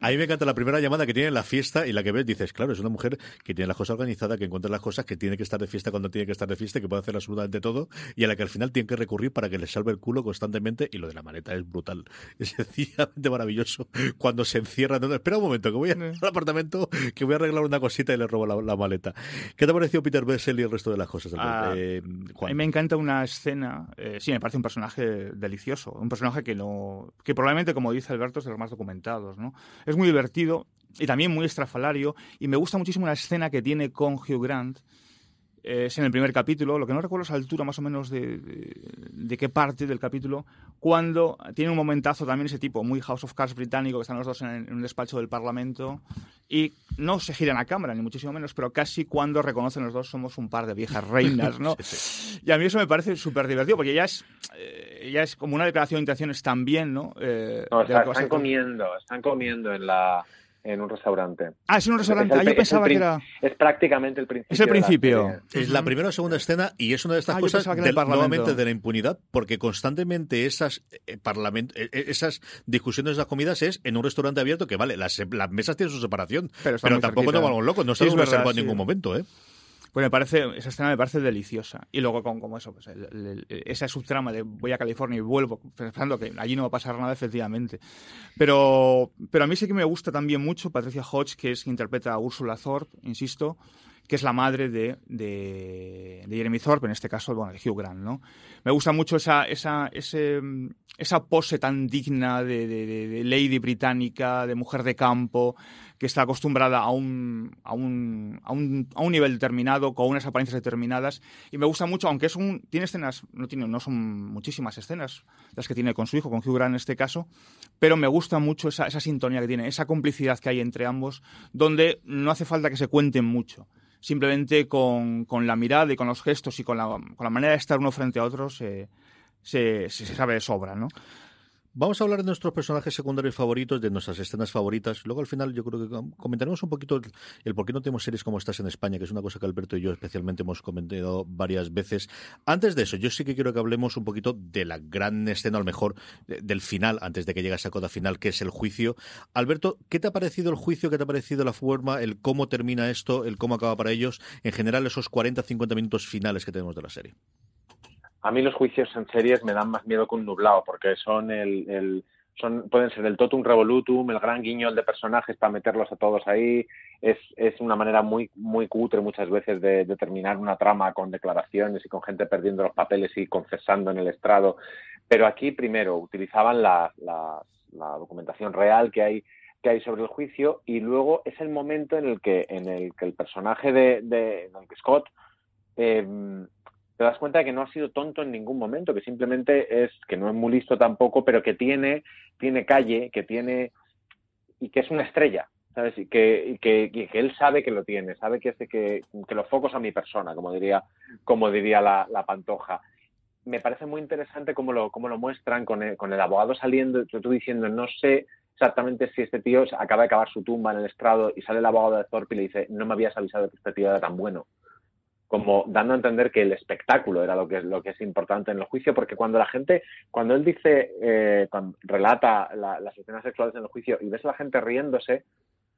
A mí me encanta la primera llamada que tiene en la fiesta y la que ves, dices, claro, es una mujer que tiene las cosas organizadas, que encuentra las cosas, que tiene que estar de fiesta cuando tiene que estar de fiesta, que puede hacer absolutamente todo y a la que al final tiene que recurrir para que le salve el culo constantemente. Y lo de la maleta es brutal, es sencillamente maravilloso cuando se encierra. No, espera un momento, que voy al apartamento, que voy a arreglar una cosita y le robo la, la maleta. ¿Qué te ha parecido Peter Bessel y el resto de las cosas? Ah, eh, Juan. A mí me encanta una escena, eh, sí, me parece un personaje delicioso, un personaje que no, que probablemente, como dice Alberto, es de los más documentados, ¿no? Es muy divertido y también muy estrafalario, y me gusta muchísimo una escena que tiene con Hugh Grant, eh, es en el primer capítulo, lo que no recuerdo es la altura más o menos de, de, de qué parte del capítulo, cuando tiene un momentazo también ese tipo, muy House of Cards británico, que están los dos en, en un despacho del Parlamento, y no se giran a cámara, ni muchísimo menos, pero casi cuando reconocen los dos somos un par de viejas reinas, ¿no? Sí, sí. Y a mí eso me parece súper divertido, porque ya es, eh, ya es como una declaración de intenciones también, ¿no? Eh, no o sea, están comiendo, están comiendo en la... en un restaurante. Ah, es en un restaurante. Ah, yo pensaba que era... Es prácticamente el principio. Es el principio. Es la primera o segunda escena y es una de estas ah, cosas del, nuevamente de la impunidad, porque constantemente esas eh, parlament... eh, esas discusiones de las comidas es en un restaurante abierto que, vale, las, las mesas tienen su separación, pero, pero tampoco nos vamos locos, no estamos reservados en ningún momento, ¿eh? Pues me parece, esa escena me parece deliciosa. Y luego con como eso, pues el, el, el, esa subtrama de voy a California y vuelvo pensando que allí no va a pasar nada, efectivamente. Pero, pero a mí sí que me gusta también mucho Patricia Hodge, que es que interpreta a Ursula Thorpe, insisto, que es la madre de, de, de Jeremy Thorpe, en este caso, bueno, de Hugh Grant, ¿no? Me gusta mucho esa, esa, ese, esa pose tan digna de, de, de lady británica, de mujer de campo, que está acostumbrada a un, a un, a un, a un nivel determinado, con unas apariencias determinadas. Y me gusta mucho, aunque es un, tiene escenas, no, tiene, no son muchísimas escenas las que tiene con su hijo, con Hugh Grant en este caso, pero me gusta mucho esa, esa sintonía que tiene, esa complicidad que hay entre ambos, donde no hace falta que se cuenten mucho. Simplemente con, con la mirada y con los gestos y con la, con la manera de estar uno frente a otro se, se, se sabe de sobra, ¿no? Vamos a hablar de nuestros personajes secundarios favoritos, de nuestras escenas favoritas. Luego, al final, yo creo que comentaremos un poquito el, el por qué no tenemos series como estas en España, que es una cosa que Alberto y yo especialmente hemos comentado varias veces. Antes de eso, yo sí que quiero que hablemos un poquito de la gran escena, a lo mejor, de, del final, antes de que llegue a esa coda final, que es el juicio. Alberto, ¿qué te ha parecido el juicio? ¿Qué te ha parecido la forma? ¿El cómo termina esto? ¿El cómo acaba para ellos? En general, esos cuarenta a cincuenta minutos finales que tenemos de la serie. A mí los juicios en series me dan más miedo que un nublado, porque son el, el son pueden ser el totum revolutum, el gran guiñol de personajes para meterlos a todos ahí. Es es una manera muy muy cutre muchas veces de, de terminar una trama con declaraciones y con gente perdiendo los papeles y confesando en el estrado. Pero aquí, primero, utilizaban la, la, la documentación real que hay que hay sobre el juicio y luego es el momento en el que en el que el personaje de, de en el que Scott... Eh, te das cuenta de que no ha sido tonto en ningún momento, que simplemente es, que no es muy listo tampoco, pero que tiene, tiene calle, que tiene, y que es una estrella, ¿sabes? Y que, y que, y que él sabe que lo tiene, sabe que, este, que, que los focos a mi persona, como diría, como diría la, la Pantoja. Me parece muy interesante cómo lo, cómo lo muestran con el, con el abogado saliendo, tú diciendo, no sé exactamente si este tío acaba de cavar su tumba en el estrado, y sale el abogado de Thorpe y le dice, no me habías avisado que este tío era tan bueno. Como dando a entender que el espectáculo era lo que, lo que es importante en el juicio, porque cuando la gente, cuando él dice, eh, cuando relata la, las escenas sexuales en el juicio y ves a la gente riéndose,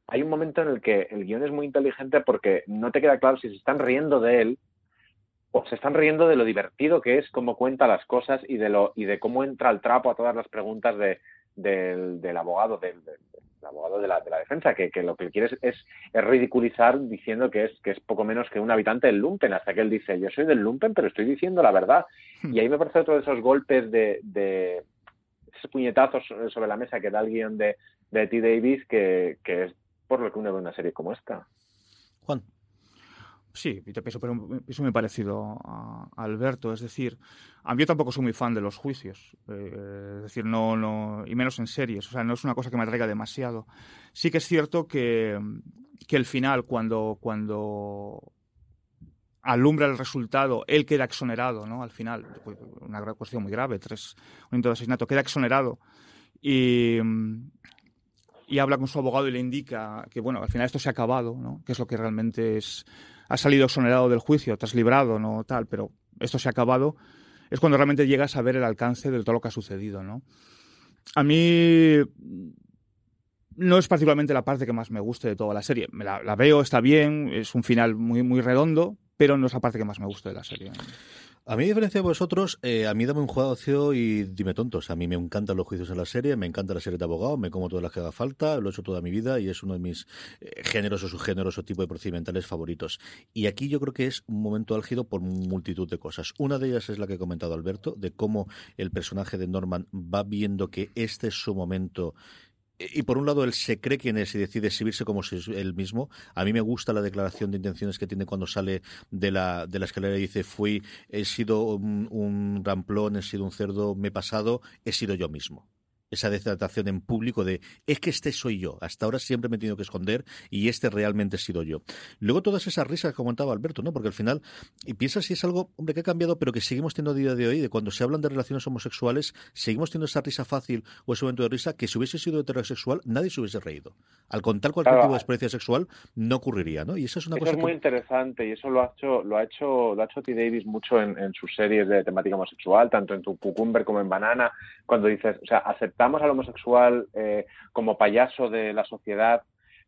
hay un momento en el que el guión es muy inteligente porque no te queda claro si se están riendo de él o se están riendo de lo divertido que es cómo cuenta las cosas y de lo y de cómo entra el trapo a todas las preguntas de, de, del, del abogado, del... del el abogado de la, de la defensa, que, que lo que quiere es, es ridiculizar diciendo que es, que es poco menos que un habitante del Lumpen, hasta que él dice, yo soy del Lumpen, pero estoy diciendo la verdad. Y ahí me parece otro de esos golpes de, de esos puñetazos sobre la mesa que da el guión de, de T. Davies, que, que es por lo que uno ve una serie como esta. Juan. Sí, yo pienso, pero pienso muy parecido a Alberto. Es decir, a mí yo tampoco soy muy fan de los juicios, eh, es decir, no, no, y menos en series. O sea, no es una cosa que me atraiga demasiado. Sí que es cierto que, que el final, cuando, cuando alumbra el resultado, él queda exonerado, ¿no? Al final, una cuestión muy grave, tres, un intento de asesinato, queda exonerado y... y habla con su abogado y le indica que, bueno, al final esto se ha acabado, ¿no? Que es lo que realmente es... Ha salido exonerado del juicio, te has librado, no tal, pero esto se ha acabado. Es cuando realmente llegas a ver el alcance de todo lo que ha sucedido, ¿no? A mí no es particularmente la parte que más me guste de toda la serie. Me la, la veo, está bien, es un final muy, muy redondo, pero no es la parte que más me guste de la serie, ¿no? A mí, a diferencia de vosotros, eh, a mí dame un juicio y dime tontos. A mí me encantan los juicios en la serie, me encanta la serie de abogados, me como todas las que haga falta, lo he hecho toda mi vida y es uno de mis eh, géneros o subgéneros o tipo de procedimentales favoritos. Y aquí yo creo que es un momento álgido por multitud de cosas. Una de ellas es la que ha comentado Alberto, de cómo el personaje de Norman va viendo que este es su momento. Y por un lado él se cree quién es y decide exhibirse como si es él mismo. A mí me gusta la declaración de intenciones que tiene cuando sale de la, de la escalera y dice: fui, he sido un, un ramplón, he sido un cerdo, me he pasado, he sido yo mismo. Esa detratación en público de, es que este soy yo, hasta ahora siempre me he tenido que esconder y este realmente he sido yo. Luego todas esas risas que comentaba Alberto, ¿no? Porque al final, y piensas si es algo, hombre, que ha cambiado, pero que seguimos teniendo a día de hoy, de cuando se hablan de relaciones homosexuales, seguimos teniendo esa risa fácil o ese momento de risa que si hubiese sido heterosexual nadie se hubiese reído. Al contar cualquier claro, tipo de experiencia sexual no ocurriría, ¿no? Y eso es una eso cosa es muy que... interesante, y eso lo ha hecho lo ha hecho, lo ha hecho T. Davies mucho en, en sus series de temática homosexual, tanto en tu Cucumber como en Banana, cuando dices, o sea, aceptar al homosexual eh, como payaso de la sociedad,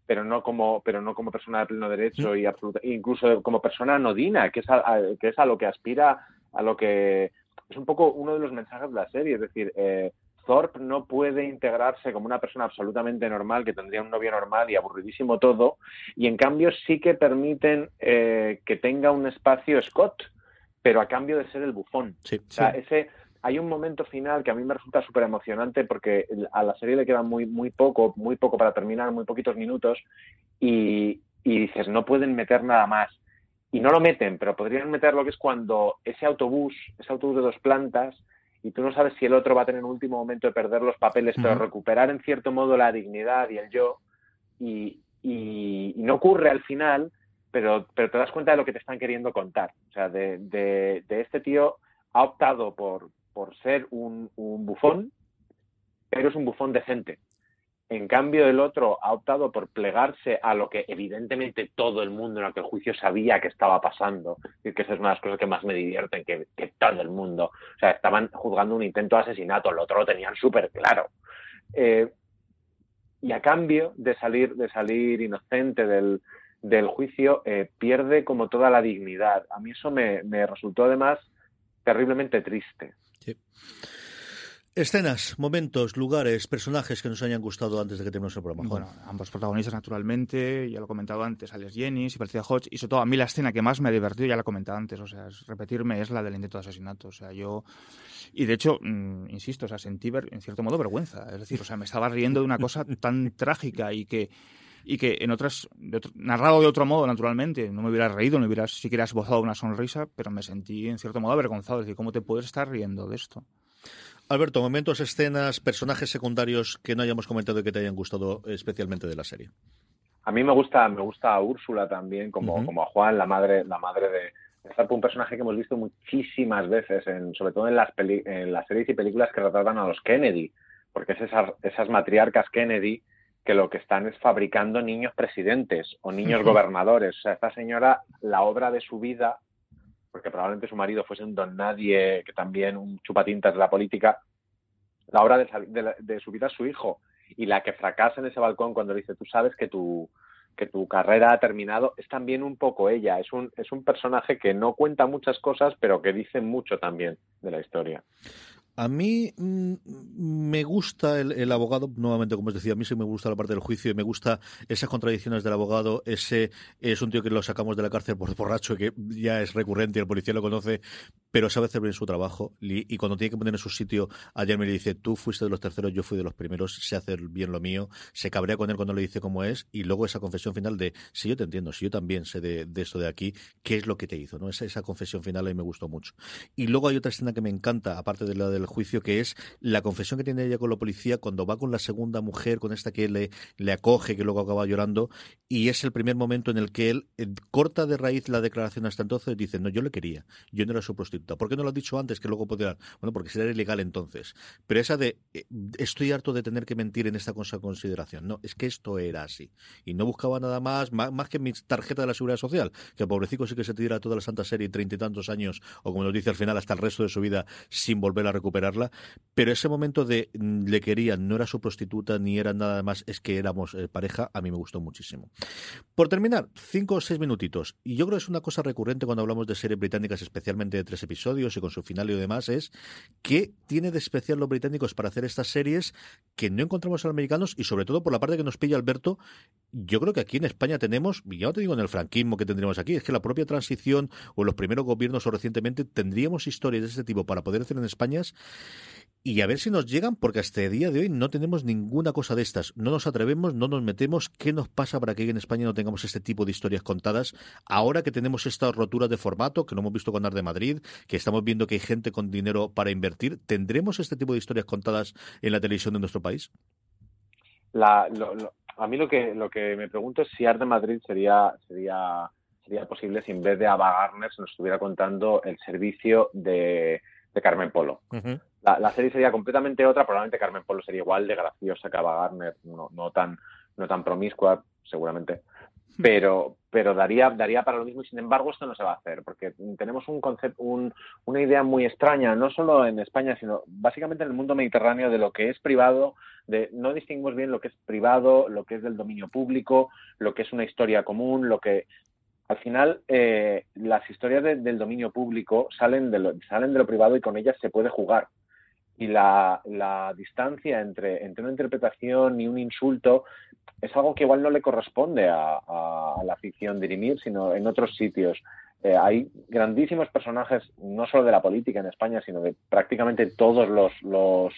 pero no como pero no como persona de pleno derecho y absoluta, incluso como persona anodina, que es a, a, que es a lo que aspira, a lo que es un poco uno de los mensajes de la serie, es decir, eh, Thorpe no puede integrarse como una persona absolutamente normal, que tendría un novio normal y aburridísimo todo, y en cambio sí que permiten eh, que tenga un espacio Scott, pero a cambio de ser el bufón. Sí, o sea, sí. ese Hay un momento final que a mí me resulta súper emocionante porque a la serie le queda muy muy poco, muy poco para terminar, muy poquitos minutos, y, y dices, no pueden meter nada más. Y no lo meten, pero podrían meter lo que es cuando ese autobús, ese autobús de dos plantas, y tú no sabes si el otro va a tener un último momento de perder los papeles, pero recuperar en cierto modo la dignidad y el yo, y, y, y no ocurre al final, pero, pero te das cuenta de lo que te están queriendo contar. O sea, de, de, de este tío ha optado por... por ser un, un bufón, pero es un bufón decente. En cambio, el otro ha optado por plegarse a lo que evidentemente todo el mundo en aquel juicio sabía que estaba pasando. Y que esa es una de las cosas que más me divierten, que, que todo el mundo... O sea, estaban juzgando un intento de asesinato, el otro lo tenían súper claro. Eh, y a cambio de salir, de salir inocente del, del juicio, eh, pierde como toda la dignidad. A mí eso me, me resultó, además, terriblemente triste. Sí. Escenas, momentos, lugares, personajes que nos hayan gustado antes de que terminemos el programa. Bueno, ambos protagonistas, naturalmente, ya lo he comentado antes, Alex Jennings y Patricia Hodge, y sobre todo a mí la escena que más me ha divertido, ya la he comentado antes, o sea, es repetirme, es la del intento de asesinato. O sea, yo, y de hecho, mmm, insisto, o sea, sentí ver, en cierto modo vergüenza, es decir, o sea, me estaba riendo de una cosa tan trágica y que y que en otras, de otro, narrado de otro modo, naturalmente, no me hubiera reído, no hubiera siquiera esbozado una sonrisa, pero me sentí en cierto modo avergonzado, es decir, ¿cómo te puedes estar riendo de esto? Alberto, momentos, escenas, personajes secundarios que no hayamos comentado y que te hayan gustado especialmente de la serie. A mí me gusta, me gusta a Úrsula también, como, uh-huh. como a Juan, la madre, la madre de... un personaje que hemos visto muchísimas veces, en, sobre todo en las, peli, en las series y películas que retratan a los Kennedy, porque es esas, esas matriarcas Kennedy que lo que están es fabricando niños presidentes o niños uh-huh. gobernadores. O sea, esta señora, la obra de su vida, porque probablemente su marido fuese un don nadie, que también un chupatintas de la política, la obra de, de, de su vida es su hijo. Y la que fracasa en ese balcón cuando le dice, tú sabes que tu, que tu carrera ha terminado, es también un poco ella. Es un, es un personaje que no cuenta muchas cosas, pero que dice mucho también de la historia. A mí mmm, me gusta el, el abogado, nuevamente, como os decía, a mí sí me gusta la parte del juicio y me gusta esas contradicciones del abogado. Ese es un tío que lo sacamos de la cárcel por borracho y que ya es recurrente y el policía lo conoce, pero sabe hacer bien su trabajo. Y, y cuando tiene que poner en su sitio, a Jeremy le dice, tú fuiste de los terceros, yo fui de los primeros, sé hacer bien lo mío, se cabrea con él cuando le dice cómo es, y luego esa confesión final de, si yo te entiendo, si yo también sé de, de esto de aquí, ¿qué es lo que te hizo? ¿No? Esa, esa confesión final ahí me gustó mucho. Y luego hay otra escena que me encanta, aparte de la del juicio, que es la confesión que tiene ella con la policía cuando va con la segunda mujer, con esta que le, le acoge, que luego acaba llorando, y es el primer momento en el que él corta de raíz la declaración hasta entonces y dice, no, yo le quería, yo no era su prostituta. ¿Por qué no lo has dicho antes? Que luego podía, bueno, porque será ilegal entonces. Pero esa de, eh, estoy harto de tener que mentir en esta consideración. No, es que esto era así. Y no buscaba nada más, más, más que mi tarjeta de la Seguridad Social, que pobrecito sí que se tira toda la santa serie treinta y tantos años, o como nos dice al final, hasta el resto de su vida sin volver a recuperar. Pero ese momento de le querían, no era su prostituta ni era nada más, es que éramos pareja, a mí me gustó muchísimo. Por terminar, cinco o seis minutitos, y yo creo que es una cosa recurrente cuando hablamos de series británicas, especialmente de tres episodios y con su final y demás, es que tiene de especial los británicos para hacer estas series que no encontramos en los americanos, y sobre todo por la parte que nos pilla Alberto. Yo creo que aquí en España tenemos, y ya no te digo en el franquismo que tendríamos aquí, es que la propia transición o los primeros gobiernos o recientemente tendríamos historias de este tipo para poder hacer en España. Y a ver si nos llegan, porque hasta el día de hoy no tenemos ninguna cosa de estas. No nos atrevemos, no nos metemos. ¿Qué nos pasa para que en España no tengamos este tipo de historias contadas? Ahora que tenemos estas roturas de formato, que lo hemos visto con Arde Madrid, que estamos viendo que hay gente con dinero para invertir, ¿tendremos este tipo de historias contadas en la televisión de nuestro país? La, lo, lo, a mí lo que, lo que me pregunto es si Arde Madrid sería... sería... sería posible si en vez de Ava Gardner se nos estuviera contando el servicio de, de Carmen Polo. Uh-huh. La, la serie sería completamente otra, probablemente Carmen Polo sería igual de graciosa que Ava Gardner, no, no tan no tan promiscua, seguramente, pero pero daría daría para lo mismo, y sin embargo esto no se va a hacer, porque tenemos un concepto, un, una idea muy extraña, no solo en España, sino básicamente en el mundo mediterráneo, de lo que es privado, de no distinguimos bien lo que es privado, lo que es del dominio público, lo que es una historia común, lo que... Al final, eh, las historias de, del dominio público salen de, lo, salen de lo privado, y con ellas se puede jugar. Y la, la distancia entre, entre una interpretación y un insulto es algo que igual no le corresponde a, a, a la ficción dirimir, sino en otros sitios. Eh, hay grandísimos personajes, no solo de la política en España, sino de prácticamente todos los, los,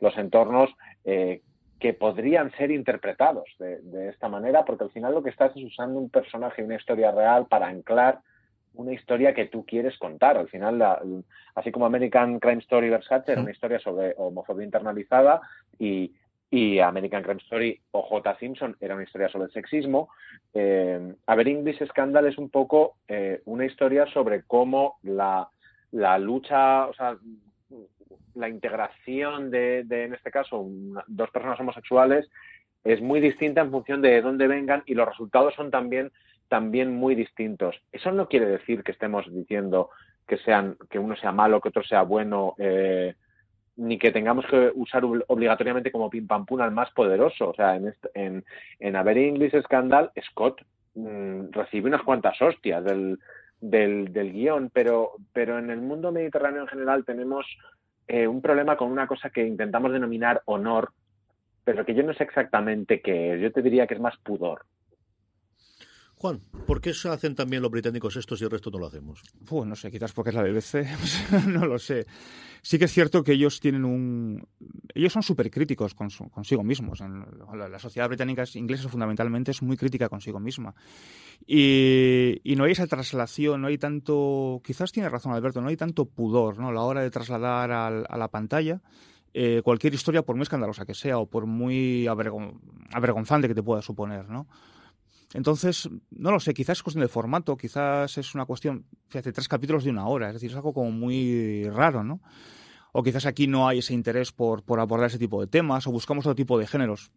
los entornos eh, que podrían ser interpretados de, de esta manera, porque al final lo que estás es usando un personaje y una historia real para anclar una historia que tú quieres contar. Al final, la, así como American Crime Story versus Hatcher era una historia sobre homofobia internalizada, y, y American Crime Story o J. Simpson era una historia sobre el sexismo, eh, A Very English Scandal es un poco eh, una historia sobre cómo la, la lucha... o sea, la integración de, de, en este caso, una, dos personas homosexuales es muy distinta en función de dónde vengan, y los resultados son también, también muy distintos. Eso no quiere decir que estemos diciendo que, sean, que uno sea malo, que otro sea bueno, eh, ni que tengamos que usar obligatoriamente como pim pam pum al más poderoso. O sea, en, este, en, en A Very English Scandal, Scott mmm, recibe unas cuantas hostias del, del, del guión, pero, pero en el mundo mediterráneo en general tenemos... Eh, un problema con una cosa que intentamos denominar honor, pero que yo no sé exactamente qué es. Yo te diría que es más pudor. Juan, ¿por qué se hacen también los británicos estos y el resto no lo hacemos? Pues no sé, quizás porque es la B B C, no lo sé. Sí que es cierto que ellos tienen un... Ellos son súper críticos con su... consigo mismos. La, la sociedad británica inglesa fundamentalmente es muy crítica consigo misma. Y, y no hay esa traslación, no hay tanto... Quizás tiene razón Alberto, no hay tanto pudor, ¿no?, a la hora de trasladar al, a la pantalla eh, cualquier historia, por muy escandalosa que sea o por muy avergon... avergonzante que te pueda suponer, ¿no? Entonces, no lo sé, quizás es cuestión de formato, quizás es una cuestión, fíjate, tres capítulos de una hora, es decir, es algo como muy raro, ¿no? O quizás aquí no hay ese interés por, por abordar ese tipo de temas, o buscamos otro tipo de géneros.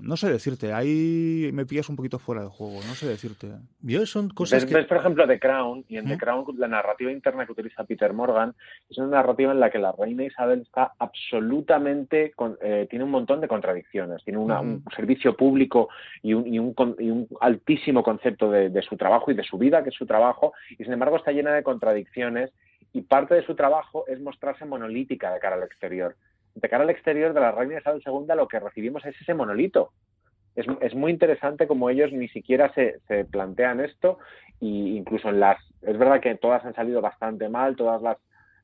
No sé decirte, ahí me pillas un poquito fuera de juego, no sé decirte. Yo son cosas ves, que... ves, por ejemplo, The Crown, y en ¿Mm? The Crown la narrativa interna que utiliza Peter Morgan es una narrativa en la que la reina Isabel está absolutamente... Con, eh, tiene un montón de contradicciones, tiene una, uh-huh. un servicio público y un, y un, y un altísimo concepto de, de su trabajo y de su vida, que es su trabajo, y sin embargo está llena de contradicciones. y parte de su trabajo es mostrarse monolítica de cara al exterior. De cara al exterior de la reina Isabel segunda lo que recibimos es ese monolito. Es, es muy interesante como ellos ni siquiera se, se plantean esto, y incluso en las... Es verdad que todas han salido bastante mal, todas las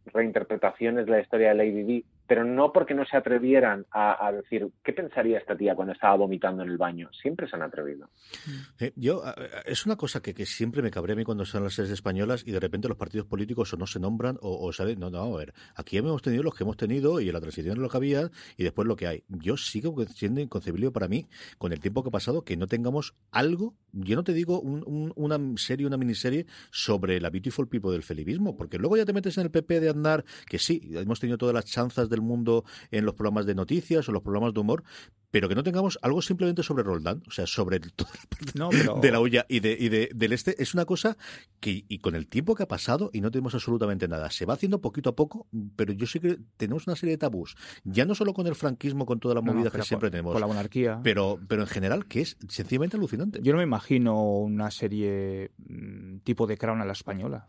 reinterpretaciones de la historia de Lady Di, pero no porque no se atrevieran a, a decir qué pensaría esta tía cuando estaba vomitando en el baño. Siempre se han atrevido. Eh, yo es una cosa que, que siempre me cabrea a mí cuando son las series españolas y de repente los partidos políticos o no se nombran o, o salen... No, no, a ver, aquí hemos tenido los que hemos tenido y en la transición es lo que había y después lo que hay. Yo sigo siendo inconcebible para mí, con el tiempo que ha pasado, que no tengamos algo, yo no te digo un, un, una serie, una miniserie sobre la beautiful people del felibismo, porque luego ya te metes en el P P de Aznar, que sí, hemos tenido todas las chanzas del mundo en los programas de noticias o los programas de humor, pero que no tengamos algo simplemente sobre Roldán, o sea, sobre toda la parte no, pero... de la olla y, de, y de, del este, es una cosa que, y con el tiempo que ha pasado, y no tenemos absolutamente nada. Se va haciendo poquito a poco, pero yo sí que tenemos una serie de tabús, ya no solo con el franquismo, con toda la movida no, que siempre con, tenemos. Con la monarquía. Pero, pero en general, que es sencillamente alucinante. Yo no me imagino una serie tipo de Crown a la española.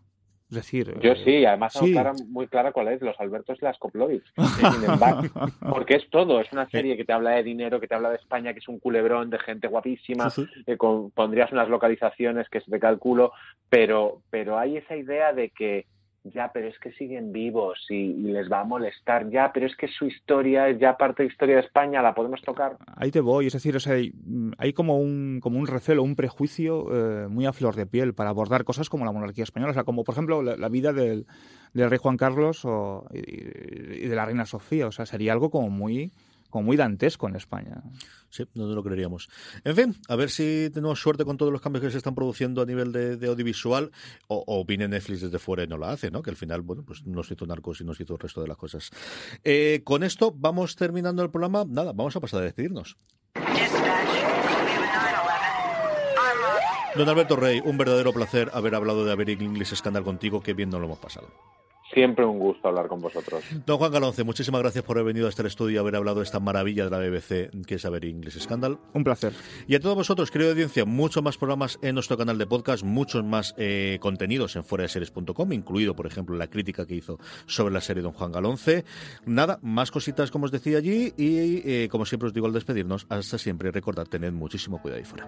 Es decir, yo sí, además sí. Clara, muy clara cuál es, los Albertos y las Coplovic. Porque es todo, es una serie que te habla de dinero, que te habla de España, que es un culebrón de gente guapísima, sí, sí. Que con, pondrías unas localizaciones que se te calculo, pero, pero hay esa idea de que ya, pero es que siguen vivos y, y les va a molestar, ya, pero es que su historia es ya parte de la historia de España, la podemos tocar. Ahí te voy, es decir, o sea, hay, hay como un como un recelo, un prejuicio eh, muy a flor de piel para abordar cosas como la monarquía española, o sea, como por ejemplo la, la vida del, del rey Juan Carlos o, y, y de la reina Sofía, o sea, sería algo como muy... como muy dantesco en España. Sí, no lo creeríamos. En fin, a ver si tenemos suerte con todos los cambios que se están produciendo a nivel de, de audiovisual, o, o viene Netflix desde fuera y no la hace, ¿no? Que al final, bueno, pues nos hizo Narcos y nos hizo el resto de las cosas. Eh, con esto vamos terminando el programa. Nada, vamos a pasar a despedirnos. Don Alberto Rey, un verdadero placer haber hablado de A Very English Scandal contigo, que bien nos lo hemos pasado. Siempre un gusto hablar con vosotros. Don Juan Galonce, muchísimas gracias por haber venido a este estudio y haber hablado de esta maravilla de la B B C que es A Very English Scandal. Un placer. Y a todos vosotros, querido audiencia, muchos más programas en nuestro canal de podcast, muchos más eh, contenidos en fuera de series punto com, incluido, por ejemplo, la crítica que hizo sobre la serie Don Juan Galonce. Nada, más cositas como os decía allí y, eh, como siempre os digo al despedirnos, hasta siempre. Recordad, tened muchísimo cuidado ahí fuera.